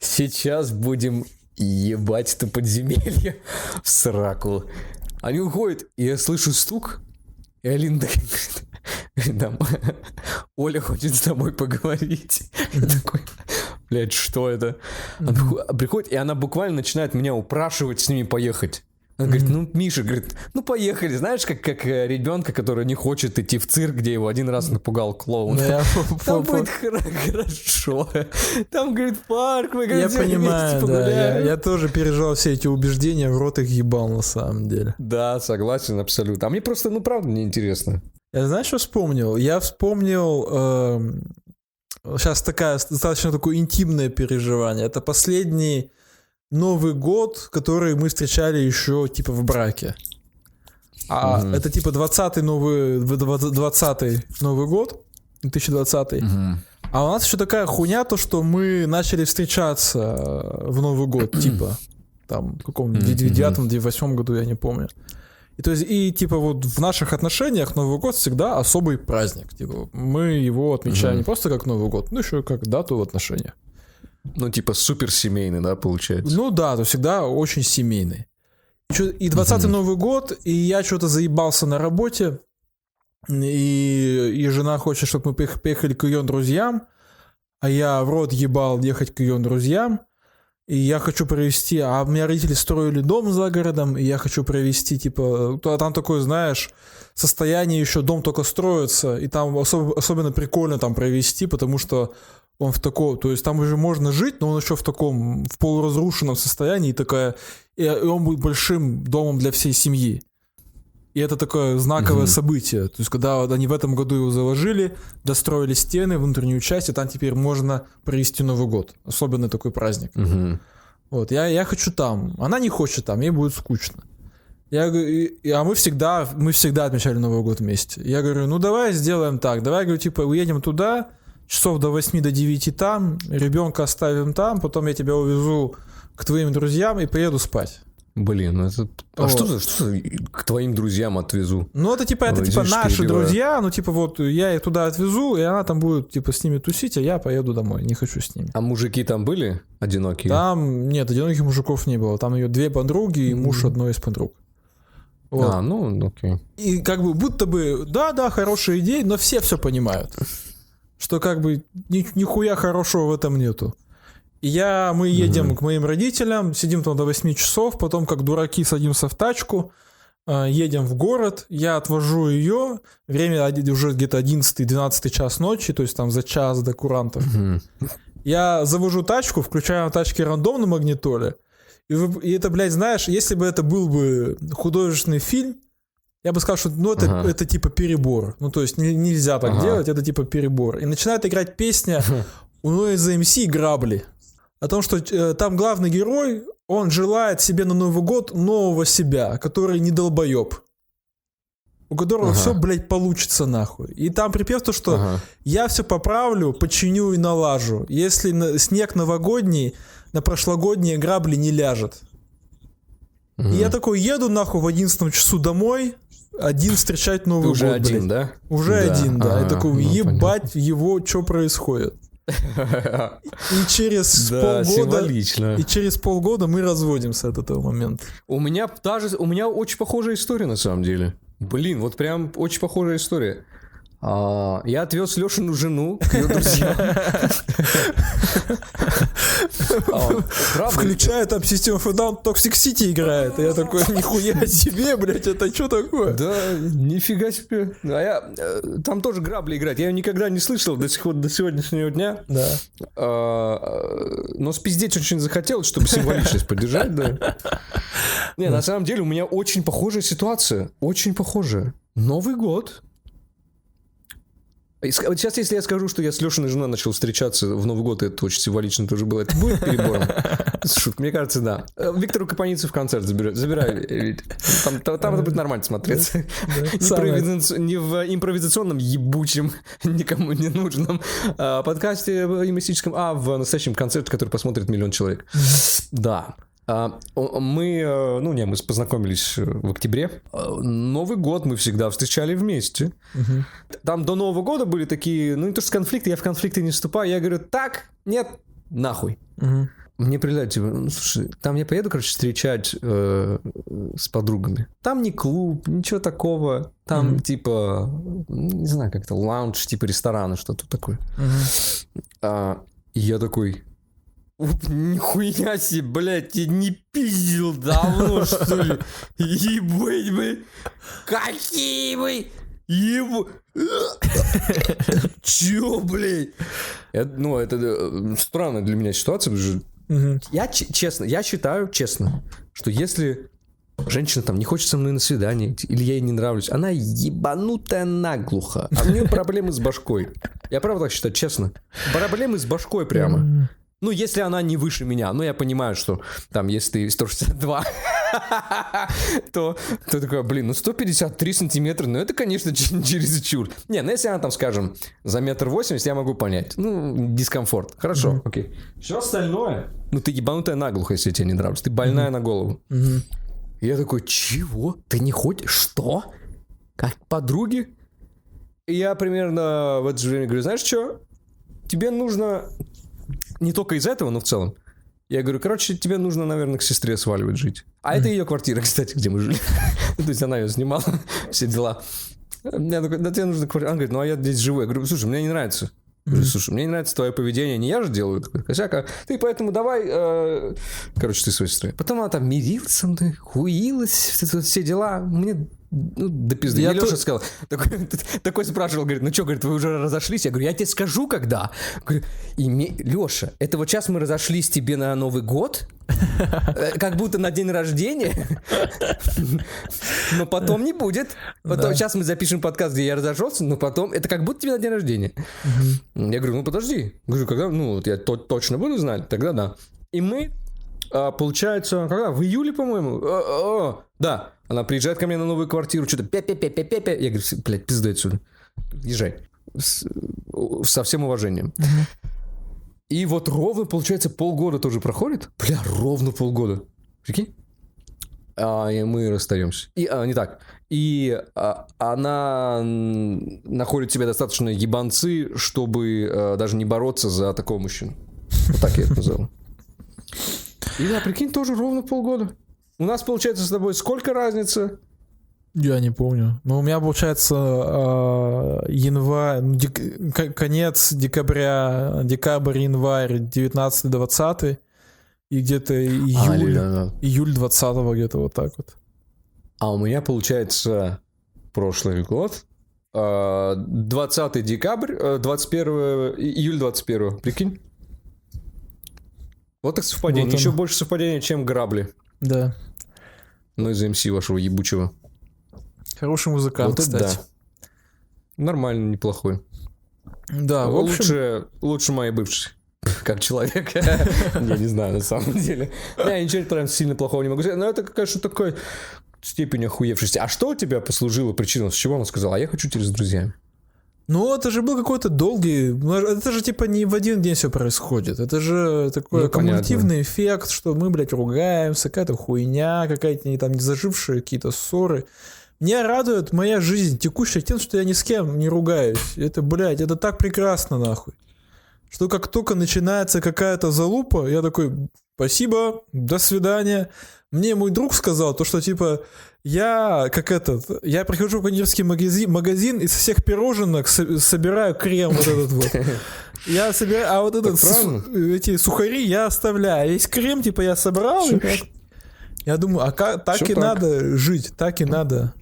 сейчас будем ебать это подземелье в сраку. Они уходят, и я слышу стук, и Алина такая, Оля хочет с тобой поговорить. Я такой... Блять, что это? Она приходит, и она буквально начинает меня упрашивать с ними поехать. Она говорит, ну, Миша, говорит, ну, поехали. Знаешь, как, как ребенка, который не хочет идти в цирк, где его один раз напугал клоун. Там будет хорошо. Там, говорит, парк, мы, говорит, вместе погуляем. Я тоже переживал все эти убеждения, в рот их ебал на самом деле. Да, согласен, абсолютно. А мне просто, ну, правда, неинтересно. Я знаешь, что вспомнил? Я вспомнил... Сейчас такая достаточно такое интимное переживание. Это последний... Новый год, который мы встречали еще типа в браке. А mm-hmm. это типа двадцатый новый, двадцатый новый год, двадцать двадцатый. Mm-hmm. А у нас еще такая хуйня, то что мы начали встречаться в Новый год, типа там в каком-то девятом-девяносто восьмом году, я не помню. И то есть, и типа вот в наших отношениях Новый год всегда особый праздник. Типа, мы его отмечаем mm-hmm. не просто как Новый год, но еще и как дату в отношениях. Ну, типа, суперсемейный, да, получается? Ну, да, то всегда очень семейный. И двадцатый mm-hmm. Новый год, и я что-то заебался на работе, и, и жена хочет, чтобы мы поехали к ее друзьям, а я в рот ебал ехать к ее друзьям, и я хочу провести... А у меня родители строили дом за городом, и я хочу провести, типа... Там такое, знаешь, состояние еще, дом только строится, и там особ, особенно прикольно там провести, потому что... Он в таком, то есть там уже можно жить, но он еще в таком, в полуразрушенном состоянии, и такая, и он будет большим домом для всей семьи. И это такое знаковое mm-hmm. событие. То есть, когда они в этом году его заложили, достроили стены, внутреннюю часть, и там теперь можно провести Новый год. Особенный такой праздник. Mm-hmm. Вот, я, я хочу там. Она не хочет там, ей будет скучно. Я, и, а мы всегда, мы всегда отмечали Новый год вместе. Я говорю, ну давай сделаем так, давай, говорю, типа, уедем туда, часов до восьми, до девяти там, ребенка оставим там, потом я тебя увезу к твоим друзьям и поеду спать. Блин, ну это... А вот. что, за, что за к твоим друзьям отвезу? Ну это типа, это, типа наши перебиваю. друзья, ну типа вот я их туда отвезу, и она там будет типа с ними тусить, а я поеду домой, не хочу с ними. А мужики там были одинокие? Там нет, одиноких мужиков не было, там ее две подруги и муж mm-hmm. одной из подруг. Вот. А, ну окей. И как бы будто бы, да-да, хорошая идея, но все все понимают. Что как бы ни, нихуя хорошего в этом нету. И я, мы едем mm-hmm. к моим родителям, сидим там до восьми часов, потом как дураки садимся в тачку, э, едем в город, я отвожу ее, время уже где-то одиннадцатый-двенадцатый час ночи, то есть там за час до курантов. Mm-hmm. Я завожу тачку, включаю на тачке рандом на магнитоле, и, и это, блядь, знаешь, если бы это был бы художественный фильм, я бы сказал, что ну, это, ага. это типа перебор. Ну, то есть не, нельзя так ага. делать, это типа перебор. И начинает играть песня у Noise эм си «Грабли». О том, что э, там главный герой, он желает себе на Новый год нового себя, который не долбоеб. У которого ага. все, блядь, получится нахуй. И там припев то, что ага. я все поправлю, починю и налажу. Если на, снег новогодний, на прошлогодние грабли не ляжет. Ага. И я такой еду нахуй в одиннадцатом часу домой... Один встречать Новый Ты уже год, один, блядь. да? Уже да. один, да. Я такой, ну, ебать понятно. его, что происходит. И через да, полгода... Символично. И через полгода мы разводимся от этого момента. У меня даже... У меня очень похожая история, на самом деле. Блин, вот прям очень похожая история. А, я отвез Лешину жену к ее друзьям. Включаю там System of a Down, Toxic City играет. И я такой, нихуя себе, блядь, это что такое? Да, нифига себе. А я... Там тоже грабли играть. Я ее никогда не слышал до сегодняшнего дня. Да. Но спиздеть очень захотелось, чтобы символичность поддержать, да. Не, на самом деле у меня очень похожая ситуация. Очень похожая. Новый год. Сейчас, если я скажу, что я с Лешиной женой начал встречаться в Новый год, это очень символично тоже было. Это будет перебором? Шутка, мне кажется, да. Виктору Капаницу в концерт забираю. забираю. Там, там, там это будет нормально смотреться. Да, да. Не в импровизационном ебучем, никому не нужном подкасте юмористическом, а в настоящем концерте, который посмотрит миллион человек. Да. Мы, ну не, мы познакомились в октябре. Новый год мы всегда встречали вместе. Угу. Там до Нового года были такие, ну не то что конфликты, я в конфликты не вступаю. Я говорю, так, нет, нахуй. Угу. Мне прилетает, типа, ну, слушай, там я поеду, короче, встречать э, с подругами. Там не клуб, ничего такого. Там, mm-hmm. типа, не знаю, как-то лаунж, типа ресторана, что-то такое. Mm-hmm. А, и я такой... Нихуя себе, блядь, я не пиздил давно, что ли? Ебать, блядь. Какие вы... Ебать. Чё, блядь? Ну, это странная для меня ситуация, потому что... Угу. Я честно, я считаю, честно, что если женщина там не хочет со мной на свидание, или я ей не нравлюсь, она ебанутая наглухо. А у нее проблемы с башкой. Я правда так считаю, честно. Проблемы с башкой прямо. Ну, если она не выше меня. Ну, я понимаю, что там, если ты сто шестьдесят два, то ты такой, блин, ну сто пятьдесят три сантиметра, ну это, конечно, чересчур. Не, ну если она там, скажем, за метр восемьдесят, я могу понять. Ну, дискомфорт. Хорошо, окей. Все остальное? Ну, ты ебанутая наглухо, если тебе не нравится. Ты больная на голову. Я такой, чего? Ты не хочешь? Что? Как подруги? И я примерно в это же время говорю, знаешь что? Тебе нужно... Не только из-за этого, но в целом. Я говорю, короче, тебе нужно, наверное, к сестре сваливать жить. А mm-hmm. это ее квартира, кстати, где мы жили. То есть она ее снимала, все дела. Я такой, да тебе нужно квартира. Она говорит, ну а я здесь живу. Я говорю, слушай, мне не нравится. Я говорю, слушай, мне не нравится твое поведение, не я же делаю. Косяка. Ты поэтому давай, э... короче, ты своей сестрой. Потом она там мирилась со мной, хуилась, все дела. Мне... Ну, да пизды. Я Леша тут... сказал, такой, такой спрашивал, говорит, ну что, говорит, вы уже разошлись? Я говорю, я тебе скажу, когда. Говорю, име... Леша, это вот сейчас мы разошлись тебе на Новый год? Как будто на день рождения? Но потом не будет. Потом, сейчас мы запишем подкаст, где я разошелся, но потом... Это как будто тебе на день рождения. Я говорю, ну подожди. Говорю, когда... Ну, я точно буду знать, тогда да. И мы... Получается, когда? В июле, по-моему? О-о-о. Да. Она приезжает ко мне на новую квартиру, что-то пя-пя-пя-пя-пя-пя. Я говорю, блядь, пизда отсюда. Езжай. С... Со всем уважением. И вот ровно, получается, полгода тоже проходит. Бля, ровно полгода. Прикинь? А, и мы расстаемся. И, а, не так. И а, она находит в себе достаточно ебанцы, чтобы а, даже не бороться за такого мужчину. Вот так я это назвал. И да, прикинь, тоже ровно полгода. У нас, получается, с тобой сколько разница? Я не помню. Ну, у меня, получается, январь, дек... конец декабря, декабрь, январь, девятнадцатый-двадцатый, и где-то июль, а, июль двадцатого, где-то вот так вот. А у меня, получается, прошлый год, двадцатое декабрь, двадцать первое июль двадцать первого, прикинь? Вот так совпадение. Вот еще больше совпадения, чем грабли. Да. Ну из-за эм си вашего ебучего. Хороший музыкант, вот кстати. Да. Нормально, неплохой. Да, в общем... Лучше, лучше моей бывшей. Как человек. Я не знаю, на самом деле. Я ничего прям сильно плохого не могу сказать. Но это, конечно, такая степень охуевшести. А что у тебя послужило причиной? С чего она сказала? А я хочу через друзьями. Ну, это же был какой-то долгий... Это же, типа, не в один день все происходит. Это же такой ну, кумулятивный эффект, что мы, блядь, ругаемся, какая-то хуйня, какая-то там незажившие какие-то ссоры. Меня радует моя жизнь текущая тем, что я ни с кем не ругаюсь. Это, блядь, это так прекрасно, нахуй. Что как только начинается какая-то залупа, я такой, спасибо, до свидания. Мне мой друг сказал, то, что, типа... Я, как этот, я прихожу в кондитерский магазин, магазин и со всех пироженок со- собираю крем вот этот вот. Я собираю, а вот этот, эти сухари я оставляю. Весь крем, типа, я собрал. Я думаю, а так и надо жить, так и надо.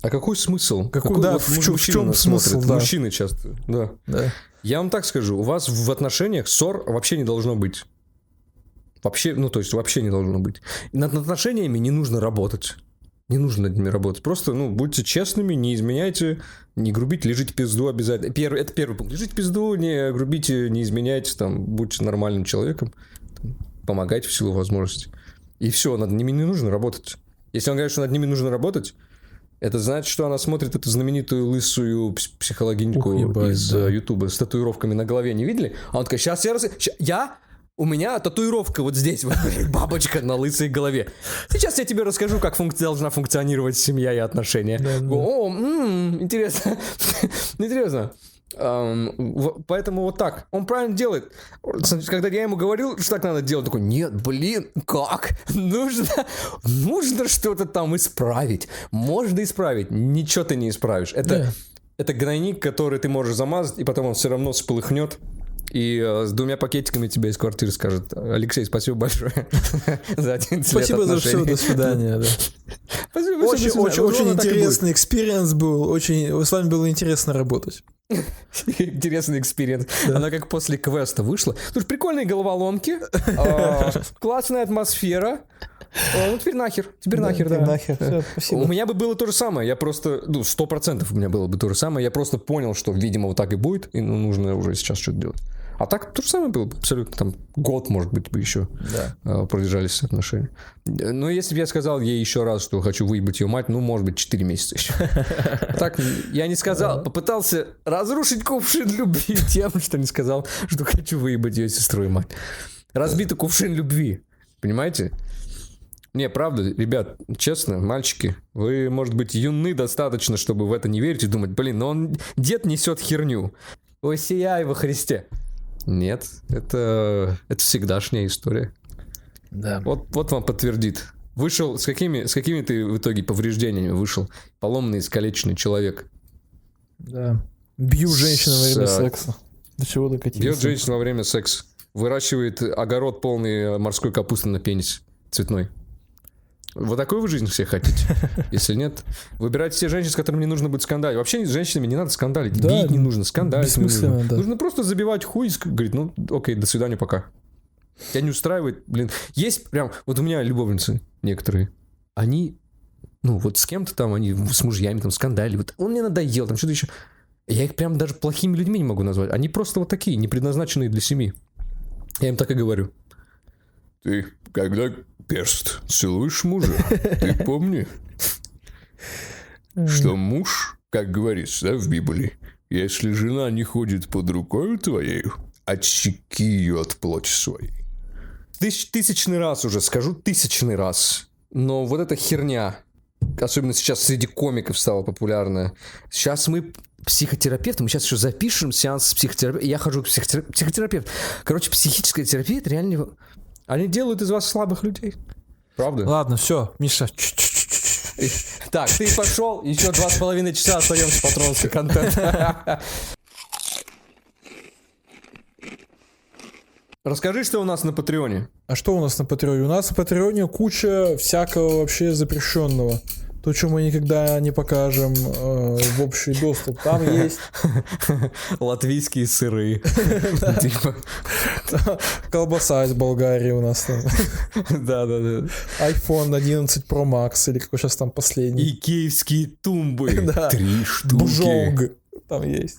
А какой смысл? Да, в чем смысл? Мужчины часто, да. Я вам так скажу, у вас в отношениях ссор вообще не должно быть. Вообще, ну, то есть, вообще не должно быть. Над отношениями не нужно работать. Не нужно над ними работать. Просто, ну, будьте честными, не изменяйте, не грубите, лежите пизду обязательно. Первый, это первый пункт. Лежите пизду, не грубите, не изменяйте, там, будьте нормальным человеком, там, помогайте в силу возможностей. И все, над ними не нужно работать. Если он говорит, что над ними нужно работать, это значит, что она смотрит эту знаменитую лысую психологиньку из Ютуба с татуировками на голове. Не видели? А он такой, сейчас я раз... Я... У меня татуировка вот здесь, вот, бабочка на лысой голове. Сейчас я тебе расскажу, как функ... должна функционировать семья и отношения. Да, да. О, м-м, интересно. Интересно. Um, поэтому вот так. Он правильно делает. Когда я ему говорил, что так надо делать, такой, нет, блин, как? Нужно, нужно что-то там исправить. Можно исправить. Ничего ты не исправишь. Это, да. это гнойник, который ты можешь замазать, и потом он все равно вспыхнет. И э, с двумя пакетиками тебя из квартиры скажут: Алексей, спасибо большое за один Спасибо за все, до свидания. Очень интересный экспириенс был. Очень с вами было интересно работать. Интересный экспириенс. Она как после квеста вышла. Слушай, прикольные головоломки, классная атмосфера. Ну теперь нахер, теперь да, нахер, да. Нахер. Все, спасибо. У меня бы было то же самое, я просто, ну, сто процентов у меня было бы то же самое, я просто понял, что, видимо, вот так и будет, и ну, нужно уже сейчас что-то делать. А так то же самое было бы, абсолютно, там, год, может быть, бы еще да. продержались отношения. Но если бы я сказал ей еще раз, что хочу выебать ее мать, ну, может быть, четыре месяца еще. Так, я не сказал, попытался разрушить кувшин любви тем, что не сказал, что хочу выебать ее сестру и мать. Разбитый кувшин любви, понимаете? Не, правда, ребят, честно, мальчики, вы, может быть, юны достаточно, чтобы в это не верить и думать, блин, но он, дед несет херню. Ой, сияй во Христе. Нет, это, это всегдашняя история. Да. Вот, вот вам подтвердит. Вышел, с какими, с какими ты в итоге повреждениями вышел? Поломанный, искалеченный человек. Да. Бью женщину во время с... секса. До чего докатился? Бьет женщину во время секса. Выращивает огород полный морской капусты на пенисе цветной. Вот такую вы жизнь все хотите? Если нет, выбирайте те женщины, с которыми не нужно будет скандалить. Вообще с женщинами не надо скандалить. Да, бить не нужно, скандалить не нужно. Да. Нужно просто забивать хуй и говорить, ну, окей, до свидания, пока. Тебя не устраивает, блин. Есть прям, вот у меня любовницы некоторые, они, ну, вот с кем-то там, они с мужьями там скандалили, вот он мне надоел, там что-то еще. Я их прям даже плохими людьми не могу назвать. Они просто вот такие, не предназначенные для семьи. Я им так и говорю. Ты когда... перст, целуешь мужа. Ты помни, что муж, как говорится, да, в Библии, если жена не ходит под рукою твоею, отсеки ее от плоти своей. Тысяч, тысячный раз уже, скажу тысячный раз. Но вот эта херня, особенно сейчас среди комиков стала популярная. Сейчас мы психотерапевты, мы сейчас еще запишем сеанс психотерапевта. Я хожу к психотер... психотерапевту. Короче, психическая терапия, это реально... Они делают из вас слабых людей. Правда? Ладно, все, Миша. Так, ты пошел, еще два с половиной часа остаемся в патронском контенте. Расскажи, что у нас на Патреоне. А что у нас на Патреоне? У нас на Патреоне куча всякого вообще запрещенного. То, что мы никогда не покажем э, в общий доступ. Там есть... Латвийские сыры. Колбаса из Болгарии у нас там. Да-да-да. айфон одиннадцать про макс, или какой сейчас там последний. И киевские тумбы. Три штуки. Бужонг. Там есть.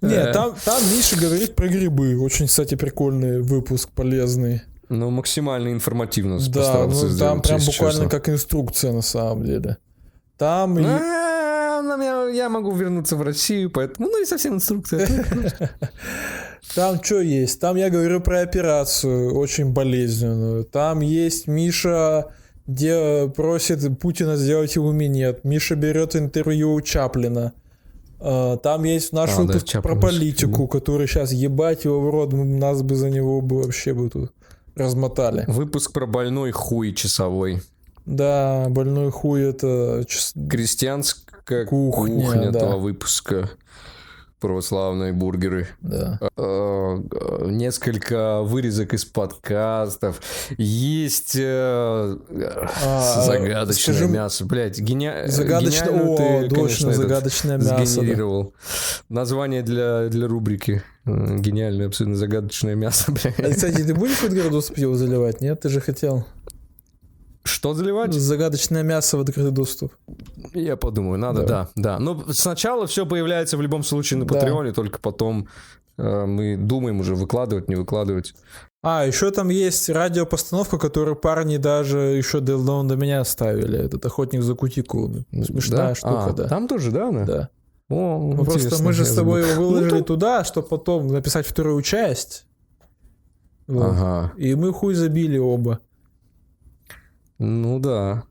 Не, там Миша говорит про грибы. Очень, кстати, прикольный выпуск, полезный. Ну, максимально информативно постарался сделать. Да, ну, там прям буквально как инструкция на самом деле. Там... Я могу вернуться в Россию, поэтому... Ну, не совсем инструкция. Там что есть? Там я говорю про операцию, очень болезненную. Там есть Миша, где просит Путина сделать его минет. Миша берет интервью у Чаплина. Там есть наш выпуск про политику, который сейчас ебать его в рот, нас бы за него вообще бы тут... размотали. Выпуск про больной хуй часовой. Да, больной хуй это... Час... Крестьянская кухня, кухня да. Этого выпуска. Православные бургеры. Да. Несколько вырезок из подкастов. Есть а, загадочное скажем, мясо. Блядь, гениально. Загадочное, гениально о, ты, конечно, загадочное мясо. Сгенерировал. Да. Название для, для рубрики. Гениальное, абсолютно загадочное мясо, блядь. А, кстати, ты будешь хоть градус пива заливать? Нет, ты же хотел. Что заливать? Загадочное мясо в открытый доступ. Я подумаю, надо, да, да. да. Но сначала все появляется в любом случае на Патреоне, да. только потом э, мы думаем уже выкладывать, не выкладывать. А, еще там есть радиопостановка, которую парни даже еще давно до меня ставили. Этот «Охотник за кутикулами». Смешная да? штука, а, да. Там тоже, да, она? Да. О, ну, просто мы же с тобой его выложили ну, то... туда, чтобы потом написать вторую часть. Вот. Ага. И мы хуй забили оба. Ну да,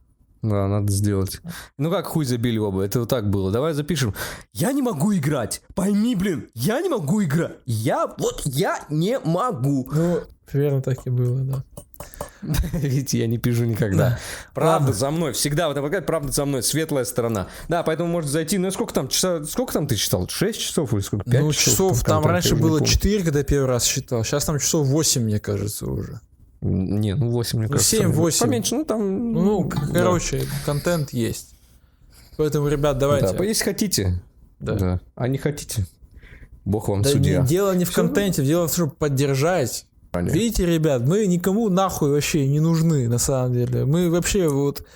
да, надо сделать. Ну как хуй забили оба, это вот так было. Давай запишем. Я не могу играть, пойми, блин, я не могу играть. Я, вот я не могу. Ну, примерно так и было, да. Видите, я не пижу никогда. Да. Правда за мной, всегда в этом подкасте правда за мной, светлая сторона. Да, поэтому можете зайти, ну сколько там, часа, сколько там ты считал? шесть часов или сколько? пять ну, часов, там, там раньше было четыре, когда я первый раз считал, сейчас там часов восемь, мне кажется, уже. Не, ну восемь, мне кажется. семь-восемь. Поменьше, ну там... Ну, короче, да. контент есть. Поэтому, ребят, давайте. Да, если хотите. Да. да. А не хотите. Бог вам да судья. Не, дело не в Все контенте, будет. Дело в том, чтобы поддержать. Понятно. Видите, ребят, мы никому нахуй вообще не нужны, на самом деле. Мы вообще вот...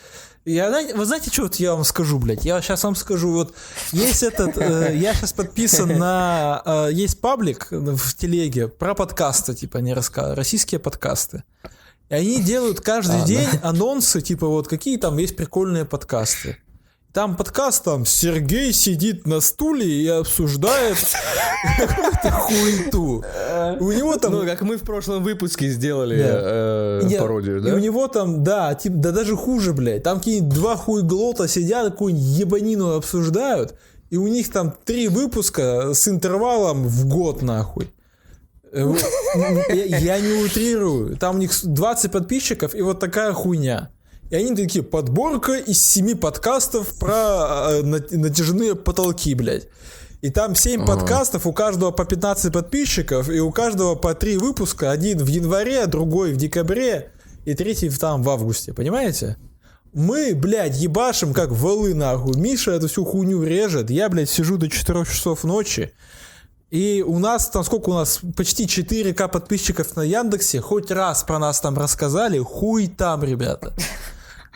Я, вы знаете, что вот я вам скажу, блядь? Я сейчас вам скажу, вот есть этот... Э, я сейчас подписан на... Э, есть паблик в телеге про подкасты, типа, не рассказываю, российские подкасты. И они делают каждый а, день да. анонсы, типа, вот какие там есть прикольные подкасты. Там подкаст, там, Сергей сидит на стуле и обсуждает какую-то хуету. У него там... Ну, как мы в прошлом выпуске сделали пародию, да? И у него там, да, да даже хуже, блядь. Там какие-нибудь два хуеглота сидят, какую-нибудь ебанину обсуждают, и у них там три выпуска с интервалом в год, нахуй. Я не утрирую. Там у них двадцать подписчиков и вот такая хуйня. И они такие, подборка из семи подкастов про э, натяжные потолки, блядь. И там семь ага. подкастов, у каждого по пятнадцать подписчиков, и у каждого по три выпуска. Один в январе, другой в декабре, и третий там в августе, понимаете? Мы, блядь, ебашим, как валы, нахуй. Миша эту всю хуйню режет. Я, блядь, сижу до четырёх часов ночи. И у нас там, сколько у нас, почти четыре тысячи подписчиков на Яндексе. Хоть раз про нас там рассказали, хуй там, ребята.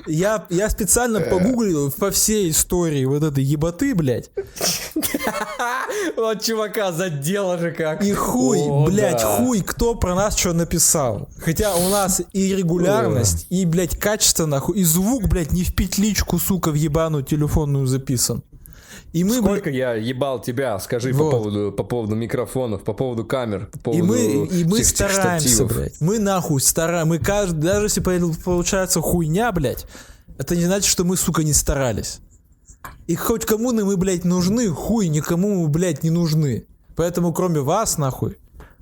Я, я специально погуглил по всей истории вот этой ебаты, блядь. Вот чувака задело же как. И хуй, О, блядь, да. хуй, кто про нас что написал. Хотя у нас и регулярность, и, блядь, качество, нахуй, и звук, блядь, не в петличку, сука, в ебаную телефонную записан. И мы, сколько бля... я ебал тебя, скажи вот. по поводу, по поводу микрофонов, по поводу камер, по поводу и мы, и мы стараемся, штативов. Блядь. Мы нахуй стараемся. Мы каждый, даже если получается хуйня, блядь, это не значит, что мы, сука, не старались. И хоть кому-то мы, блядь, нужны, хуй, никому мы, блядь, не нужны. Поэтому кроме вас, нахуй,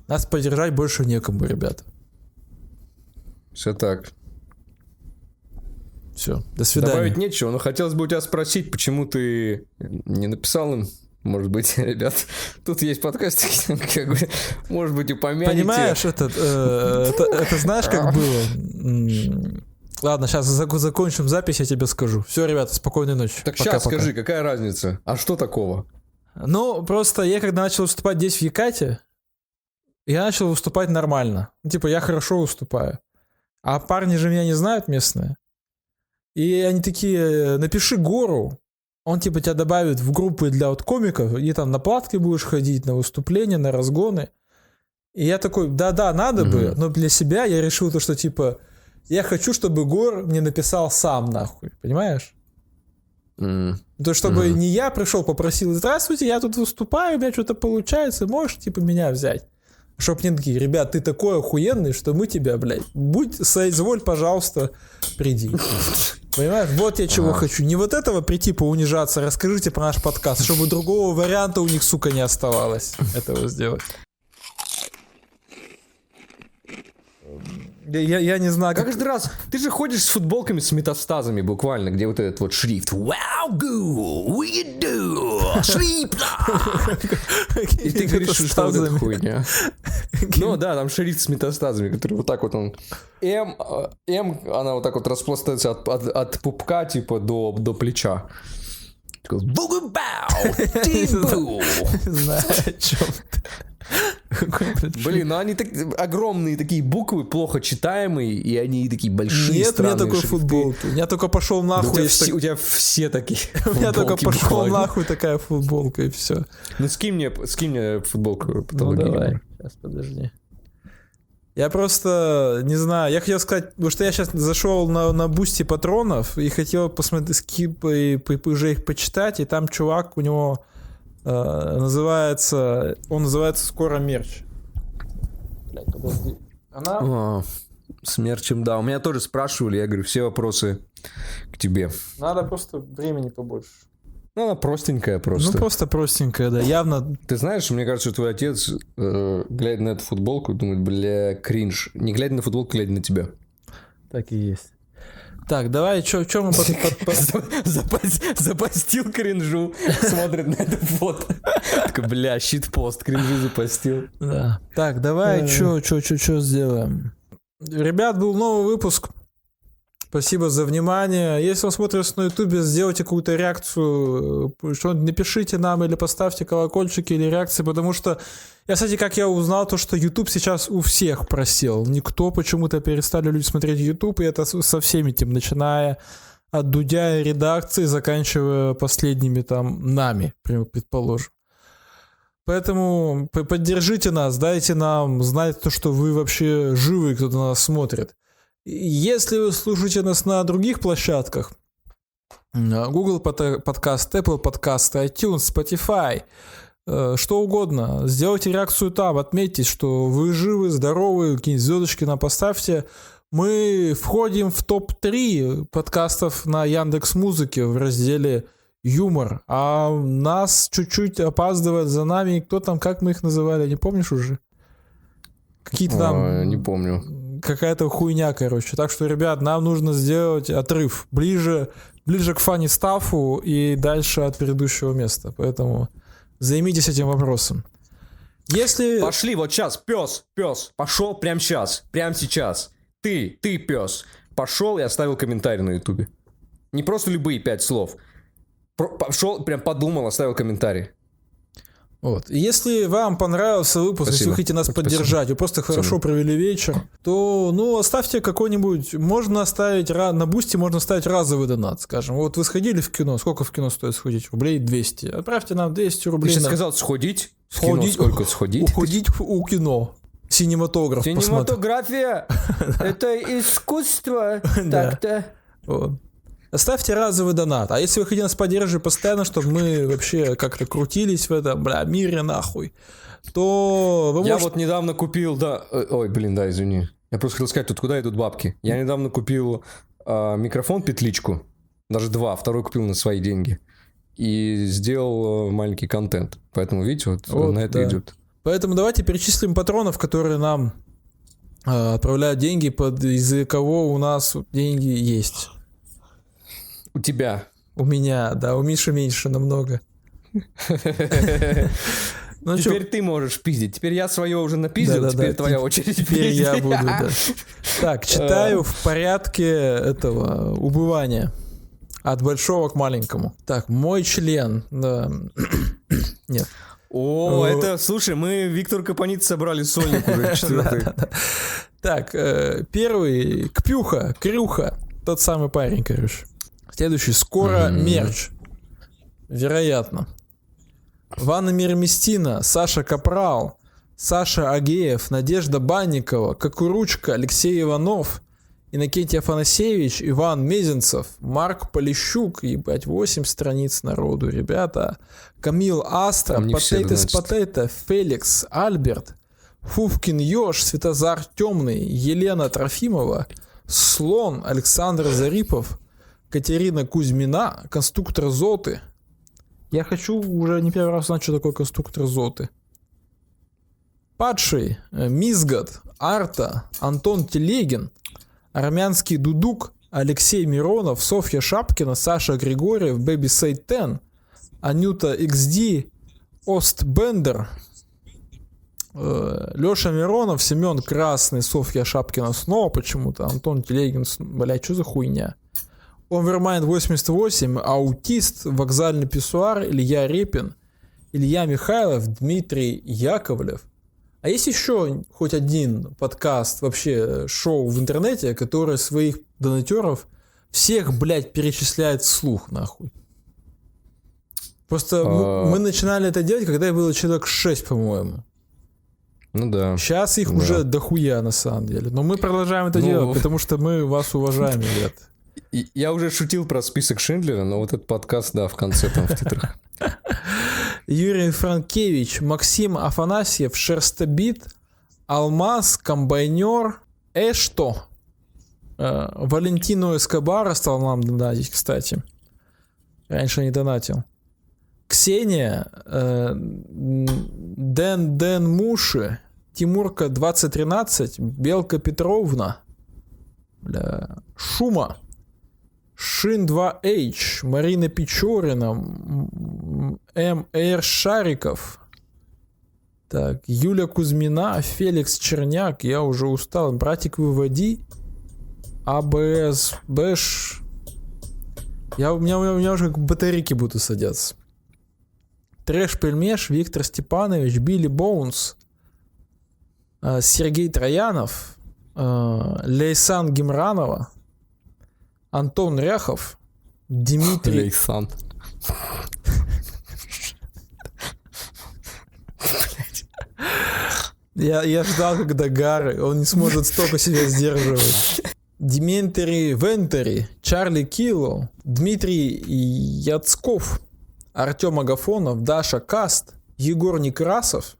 нас поддержать больше некому, ребята. Все так. Все, до свидания. Добавить нечего, но хотелось бы у тебя спросить, почему ты не написал им, может быть, ребят, тут есть подкастики, как бы, может быть, упомянете. Понимаешь, этот, э, это, это знаешь, как было? Ладно, сейчас закончим запись, я тебе скажу. Все, ребята, спокойной ночи. Так пока, сейчас пока. Скажи, какая разница? А что такого? Ну, просто я когда начал выступать здесь в Екате, я начал выступать нормально. Ну, типа, я хорошо выступаю. А парни же меня не знают местные. И они такие, напиши Гору, он типа тебя добавит в группы для вот комиков, и там на платки будешь ходить, на выступления, на разгоны. И я такой, да-да, надо угу. бы, но для себя я решил то, что типа, я хочу, чтобы Гор мне написал сам нахуй, понимаешь? Mm. То чтобы mm. не я пришел, попросил, здравствуйте, я тут выступаю, у меня что-то получается, можешь типа меня взять? Чтоб не такие, ребят, ты такой охуенный, что мы тебя, блядь, будь, соизволь, пожалуйста, приди. Понимаешь, вот я чего хочу. Не вот этого прийти поунижаться, расскажите про наш подкаст, чтобы другого варианта у них, сука, не оставалось этого сделать. Я, я не знаю, как... Каждый раз ты же ходишь с футболками с метастазами буквально, где вот этот вот шрифт. Wow, goo, we do, шрифт. И ты говоришь, что это хуйня. Ну да, там шрифт с метастазами, который вот так вот он... М, она вот так вот распластается от пупка типа до плеча. Бугу-бау, ти-бу. Знаю, о чем ты... Блин, ну они так огромные такие буквы, плохо читаемые, и они такие большие, странные. Нет, у меня такой футболки. У меня только пошел нахуй. У тебя все такие. У меня только пошел нахуй такая футболка, и все. Ну скинь мне футболку патологии. Ну давай, сейчас, подожди. Я просто, не знаю, я хотел сказать, потому что я сейчас зашел на, на бусти патронов и хотел посмотреть скипы, и уже их почитать, и там чувак, у него э, называется, он называется «Скоро мерч». Блядь, подожди. Она? О, с мерчем, да. У меня тоже спрашивали, я говорю, все вопросы к тебе. Надо просто времени побольше. Ну, она простенькая просто. Ну, просто простенькая, да, явно. Ты знаешь, мне кажется, твой отец, э, глядя на эту футболку, думает, бля, кринж. Не глядя на футболку, глядя на тебя. Так и есть. Так, давай, чё, чё мы... Запостил кринжу, смотрит на это фото. Такой, бля, щитпост, кринжу запостил. Да. Так, давай, чё, чё, чё, чё сделаем. Ребят, был новый выпуск. Спасибо за внимание. Если вы смотрите на Ютубе, сделайте какую-то реакцию. Напишите нам или поставьте колокольчики или реакции, потому что я, кстати, как я узнал, то, что Ютуб сейчас у всех просел. Никто почему-то перестали люди смотреть Ютуб, и это со всеми тем, начиная от Дудя и редакции, заканчивая последними там нами, предположим. Поэтому поддержите нас, дайте нам знать то, что вы вообще живы, кто-то на нас смотрит. Если вы слушаете нас на других площадках, Google подкаст, Apple подкасты, iTunes, Spotify, что угодно, сделайте реакцию там, отметьтесь, что вы живы, здоровы, какие-нибудь звездочки нам поставьте. Мы входим в топ три подкастов на Яндекс.Музыке в разделе «Юмор», а нас чуть-чуть опаздывает за нами, кто там, как мы их называли, не помнишь уже? Какие-то там... А, не помню. Какая-то хуйня, короче. Так что, ребят, нам нужно сделать отрыв ближе, ближе к фанни-стафу и дальше от предыдущего места. Поэтому займитесь этим вопросом. Если... Пошли вот сейчас, пес, пес, пошел прямо сейчас, прямо сейчас. Ты, ты, пес, пошел и оставил комментарий на Ютубе. Не просто любые пять слов. Пошел, прям подумал, оставил комментарий. Вот. Если вам понравился выпуск, спасибо. Если вы хотите нас спасибо. Поддержать, вы просто спасибо. Хорошо провели вечер, то, ну, оставьте какой-нибудь, можно оставить, на бусте можно ставить разовый донат, скажем. Вот вы сходили в кино, сколько в кино стоит сходить? Рублей двести. Отправьте нам двести рублей. Ты же сказал сходить? Сходить. Кино, сколько сходить? Уходить у кино. Синематограф. Синематография. Это искусство. Так-то. Оставьте разовый донат. А если вы хотите нас поддерживать постоянно, чтобы мы вообще как-то крутились в этом, бля, мире нахуй, то вы можете... Я вот недавно купил, да... Ой, блин, да, извини. Я просто хотел сказать, тут куда идут бабки? Я недавно купил э, микрофон-петличку. Даже два. Второй купил на свои деньги. И сделал маленький контент. Поэтому, видите, вот, вот на это да. идет. Поэтому давайте перечислим патронов, которые нам э, отправляют деньги, под, из-за кого у нас деньги есть. У тебя. У меня, да, у Миши меньше намного. Ну, теперь чё? Ты можешь пиздить. Теперь я свое уже напиздил, да, теперь да, твоя ты, очередь. Теперь я буду, да. Так, читаю в порядке этого убывания. От большого к маленькому. Так, мой член. Да. Нет. О, О, это, слушай, мы Виктор Капаниц собрали сольник уже четвертый. Да, да, да. Так, э, первый, Кпюха, Крюха. Тот самый парень, короче. Следующий. Скоро mm-hmm. мерч. Вероятно. Ванна Мирмистина, Саша Капрал, Саша Агеев, Надежда Банникова, Кокуручка, Алексей Иванов, Иннокентий Афанасьевич, Иван Мезенцев, Марк Полищук, ебать, восемь страниц народу, ребята. Камил Астра, Потейтес Потейто, Феликс, Альберт, Фуфкин Ёж, Светозар Темный, Елена Трофимова, Слон, Александр Зарипов, Катерина Кузьмина, конструктор Зоты. Я хочу уже не первый раз узнать, что такое конструктор Зоты. Падший, Мизгот, Арта, Антон Телегин, Армянский Дудук, Алексей Миронов, Софья Шапкина, Саша Григорьев, Baby Say Ten, Анюта икс ди, Остбендер, Леша Миронов, Семен Красный, Софья Шапкина снова почему-то, Антон Телегин, блядь, что за хуйня? Overmind восемьдесят восемь, Аутист, Вокзальный писсуар, Илья Репин, Илья Михайлов, Дмитрий Яковлев, А есть еще хоть один подкаст, вообще шоу в интернете, которое своих донатеров всех, блядь, перечисляет вслух, нахуй? Просто а... мы начинали это делать, когда было человек шесть, по-моему. Ну да. Сейчас их да. уже дохуя, на самом деле. Но мы продолжаем это ну... делать, потому что мы вас уважаем, ребят. Я уже шутил про список Шиндлера, но вот этот подкаст, да, в конце там в титрах. Юрий Франкевич, Максим Афанасьев, Шерстобит, Алмаз, Комбайнер, Эшто. Валентино Эскобара стал нам донатить, кстати. Раньше не донатил. Ксения, Дэн Дэн Муши, Тимурка двадцать тринадцать, Белка Петровна. Бля. Шума, Шин два эйч, Марина Печорина, МР Шариков, так, Юля Кузьмина, Феликс Черняк, я уже устал, братик, выводи, АБС, Бэш, я, у, меня, у меня уже как батарейки будут садятся. Трэш-пельмеш, Виктор Степанович, Билли Боунс, Сергей Троянов, Лейсан Гимранова, Антон Ряхов, Дмитрий... Лейсан. я, я ждал, когда Гары, он не сможет столько себя сдерживать. Дмитрий Вентери, Чарли Килло, Дмитрий Яцков, Артем Агафонов, Даша Каст, Егор Некрасов,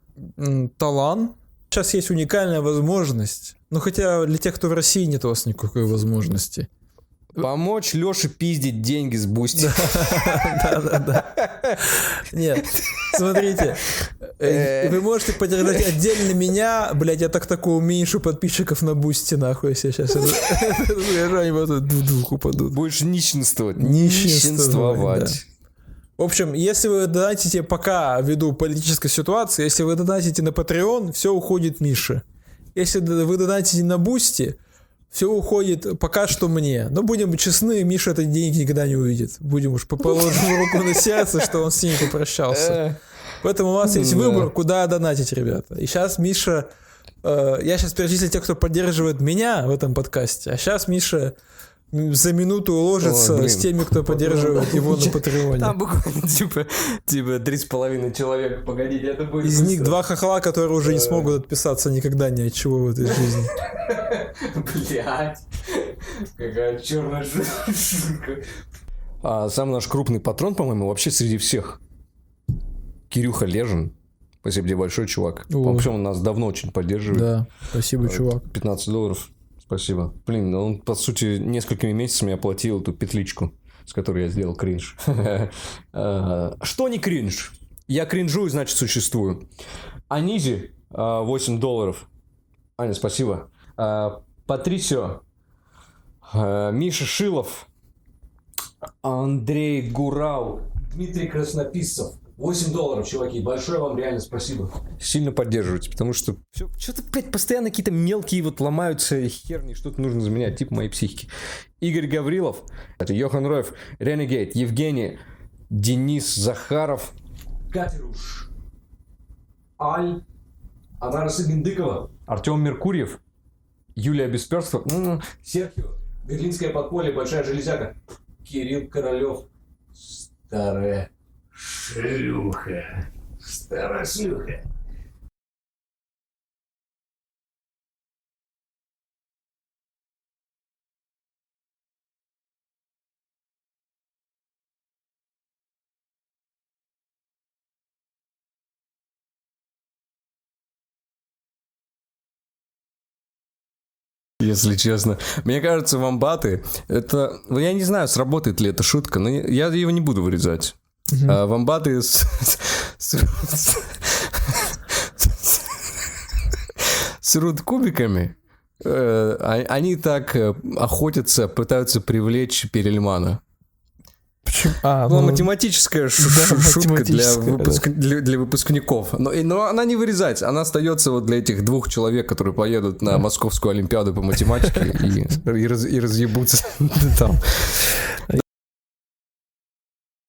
Талан. Сейчас есть уникальная возможность. Ну, хотя для тех, кто в России, нет у вас никакой возможности. Помочь Лёше пиздить деньги с Бусти. Да-да-да. Нет, смотрите. Вы можете поддержать отдельно меня. Блять, я так такого уменьшу подписчиков на Бусти, нахуй. Если сейчас они вот в двух упадут. Будешь нищенствовать. Нищенствовать. В общем, если вы донатите, пока ввиду политической ситуации, если вы донатите на Patreon, все уходит Мише. Если вы донатите на Бусти, все уходит пока что мне. Но будем честны, Миша эти деньги никогда не увидит. Будем уж положим руку на сердце, что он с ними попрощался. Поэтому у вас есть выбор, куда донатить, ребята. И сейчас Миша... Я сейчас перечислю тех, кто поддерживает меня в этом подкасте. А сейчас Миша... за минуту уложится О, с теми, кто поддерживает его на Патреоне. Там буквально типа, типа три с половиной человека. Погодите, это будет... Из них два хохла, которые уже не смогут отписаться никогда ни от чего в этой жизни. Блять, какая черная шутка. А сам наш крупный патрон, по-моему, вообще среди всех. Кирюха Лежин. Спасибо тебе большое, чувак. Вообще он нас давно очень поддерживает. Да, спасибо, чувак. пятнадцать долларов. Спасибо. Блин, он, по сути, несколькими месяцами оплатил эту петличку, с которой я сделал кринж. Что не кринж? Я кринжую, значит, существую. Анизи, восемь долларов. Аня, спасибо. Патрисио. Миша Шилов. Андрей Гурау. Дмитрий Краснописцев. восемь долларов, чуваки, большое вам реально спасибо. Сильно поддерживайте, потому что все, что-то, блядь, постоянно какие-то мелкие вот ломаются херни, что-то нужно заменять, типа моей психики. Игорь Гаврилов, это Йохан Роев, Ренегейт, Евгений, Денис Захаров, Катеруш, Аль, Анара Сагиндыкова, Артем Меркурьев, Юлия Бесперстова, Серхио, Берлинское подполье, Большая железяка, Кирилл Королев, Старая Шлюха. Старая шлюха. Если честно. Мне кажется, вамбаты, это... Я не знаю, сработает ли эта шутка, но я ее не буду вырезать. Uh-huh. А, вамбаты с, с, с, с, срут кубиками, э, они так охотятся, пытаются привлечь Перельмана. Почему? А, ну, ну, математическая ш- да, шутка математическая, для, выпуск... да. для, для выпускников. Но, и, но она не вырезается, она остается вот для этих двух человек, которые поедут на Московскую Олимпиаду по математике и разъебутся там.